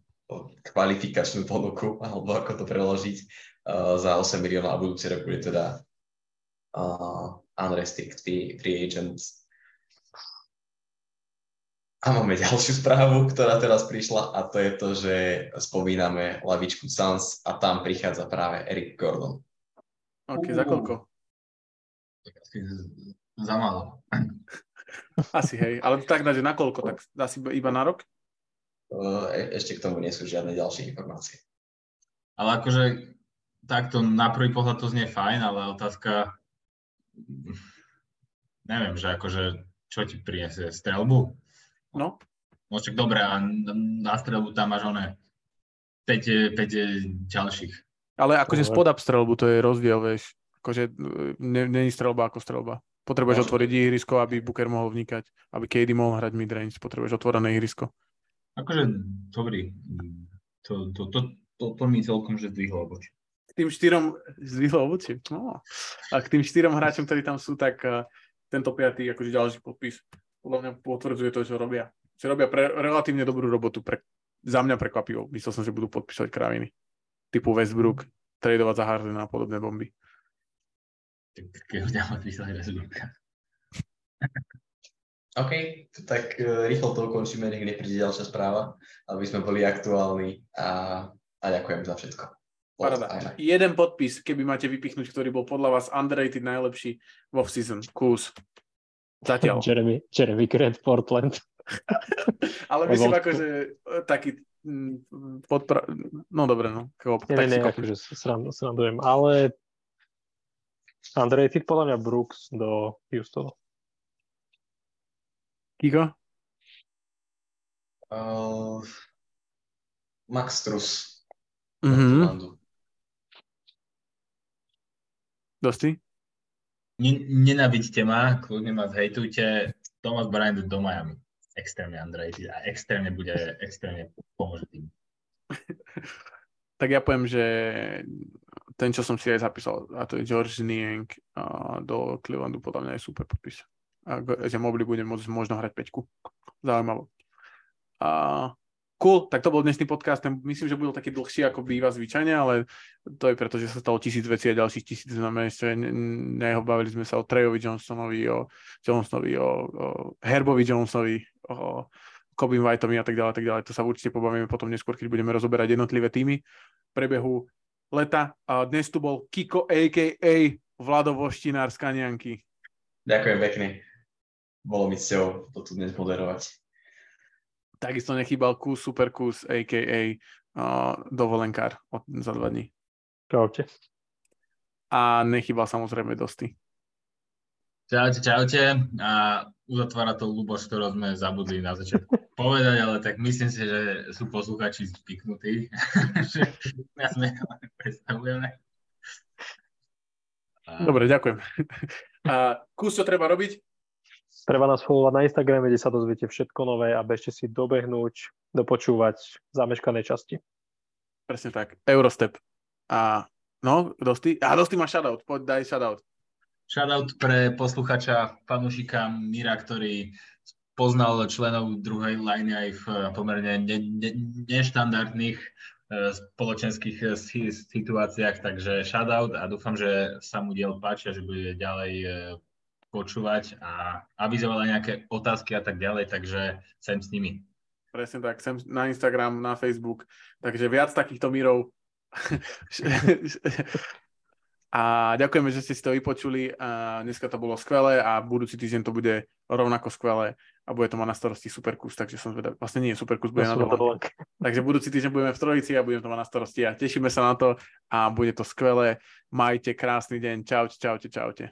kvalifikačnú ponuku, alebo ako to preložiť, uh, za osem miliónov a budúci rok bude teda uh, unrestricted free agent. A máme ďalšiu správu, ktorá teraz prišla, a to je to, že spomíname lavičku Suns a tam prichádza práve Eric Gordon. OK, uh. za koľko? Za málo. Asi, hej. Ale tak, že na koľko? Tak asi iba na rok? E, ešte k tomu nie sú žiadne ďalšie informácie. Ale akože takto na prvý pohľad to znie fajn, ale otázka... Neviem, že akože čo ti priniesie? Strelbu? No. No však dobre, a na strelbu tam máš oné päť ďalších. Ale akože no, spod strelbu to je rozdiel, vieš. Akože není strelba ako strelba. Potrebuješ otvoriť ihrisko, aby Booker mohol vnikať, aby K D mohol hrať midrange, potrebuješ otvorené ihrisko. Akože, dobrý, to, to, to, to, to mi celkom že zdvihlo obočie. K tým štyrom zdvihlo obočie? No. A k tým štyrom hráčom, ktorí tam sú, tak uh, tento piatý, akože ďalší podpis, podľa mňa potvrdzuje to, čo robia. Čo robia pre, relatívne dobrú robotu, pre, za mňa prekvapivo. Myslel som, že budú podpísať kraviny, typu Westbrook, tradovať za Hardena a podobné bomby. Keď ho ďalej vyslať Westbrooka. OK, tak rýchlo to ukončíme, nech nepríde ďalšia správa, aby sme boli aktuálni, a, a ďakujem za všetko. Paráda. Jeden podpis, keby máte vypichnúť, ktorý bol podľa vás underrated najlepší v off-season. Kus. Zatiaľ. Jeremy, Jeremy Grant, Portland. Ale myslím ako, že taký podpra... No dobre, no. Kôb, ne, ne, ne, akože srandujem, ale... Underrated podľa mňa Brooks do Houstonu. Kiko? Uh, Max Strus. Mm-hmm. Dosti? Nenávidíte ma, kľudne ma zhejtujte. Thomas Bryant do Miami. Extrémne underrated a extrémne bude, extrémne pomôže tým. Tak ja poviem, že ten, čo som si aj zapísal, a to je George Niang do Clevelandu, podľa mňa je super podpis. A že Mobley bude môcť možno hrať päťku. Zaujímavo. A Cool, tak to bol dnešný podcast, ten myslím, že bol taký dlhší ako býva zvyčajne, ale to je preto, že sa stalo tisíc vecí a ďalších tisíc znamená ešte neho. Bavili sme sa o Trejovi Johnsonovi, o Johnsonovi, o, o Herbovi Johnsonovi, o Kobe Whiteovi a tak ďalej, tak ďalej. To sa určite pobavíme potom neskôr, keď budeme rozoberať jednotlivé týmy v prebehu leta. A dnes tu bol Kiko á ká á Vlado Voštinár z Kanianky. Ďakujem pekne. Bolo mi cťou to tu dnes moderovať. Takisto nechýbal kus, super kus, á ká á uh, dovolenkár od, za dva dní. Čaute. A nechýbal samozrejme Dosti. Čaute, čaute. A uzatvára to Luboš, ktorého sme zabudli na začiatku povedať, ale tak myslím si, že sú posluchači spiknutí. Ja sme predstavujeme. Dobre, ďakujem. A kus, čo treba robiť? Treba nás followovať na Instagrame, kde sa dozviete všetko nové a bežte si dobehnúť, dopočúvať zameškané časti. Presne tak. Eurostep. A no, Dosti? A Dosti má shoutout. Poď, daj shoutout. Shoutout pre posluchača fanúšika Mira, ktorý poznal členov druhej liney aj v pomerne ne, ne, neštandardných spoločenských situáciách, takže shoutout a dúfam, že sa mu diel páči a že bude ďalej počúvať a avizovala nejaké otázky a tak ďalej, takže sem s nimi. Presne tak, sem na Instagram, na Facebook, takže viac takýchto mírov. A ďakujeme, že ste si to vypočuli. A dneska to bolo skvelé a budúci týždeň to bude rovnako skvelé a bude to mať na starosti Superkus, takže som zvedavý. Vlastne nie, Superkus bude na dovolenke. Takže budúci týždeň budeme v Trojici a budem to mať na starosti a tešíme sa na to a bude to skvelé. Majte krásny deň. Čaute, čaute, čaute.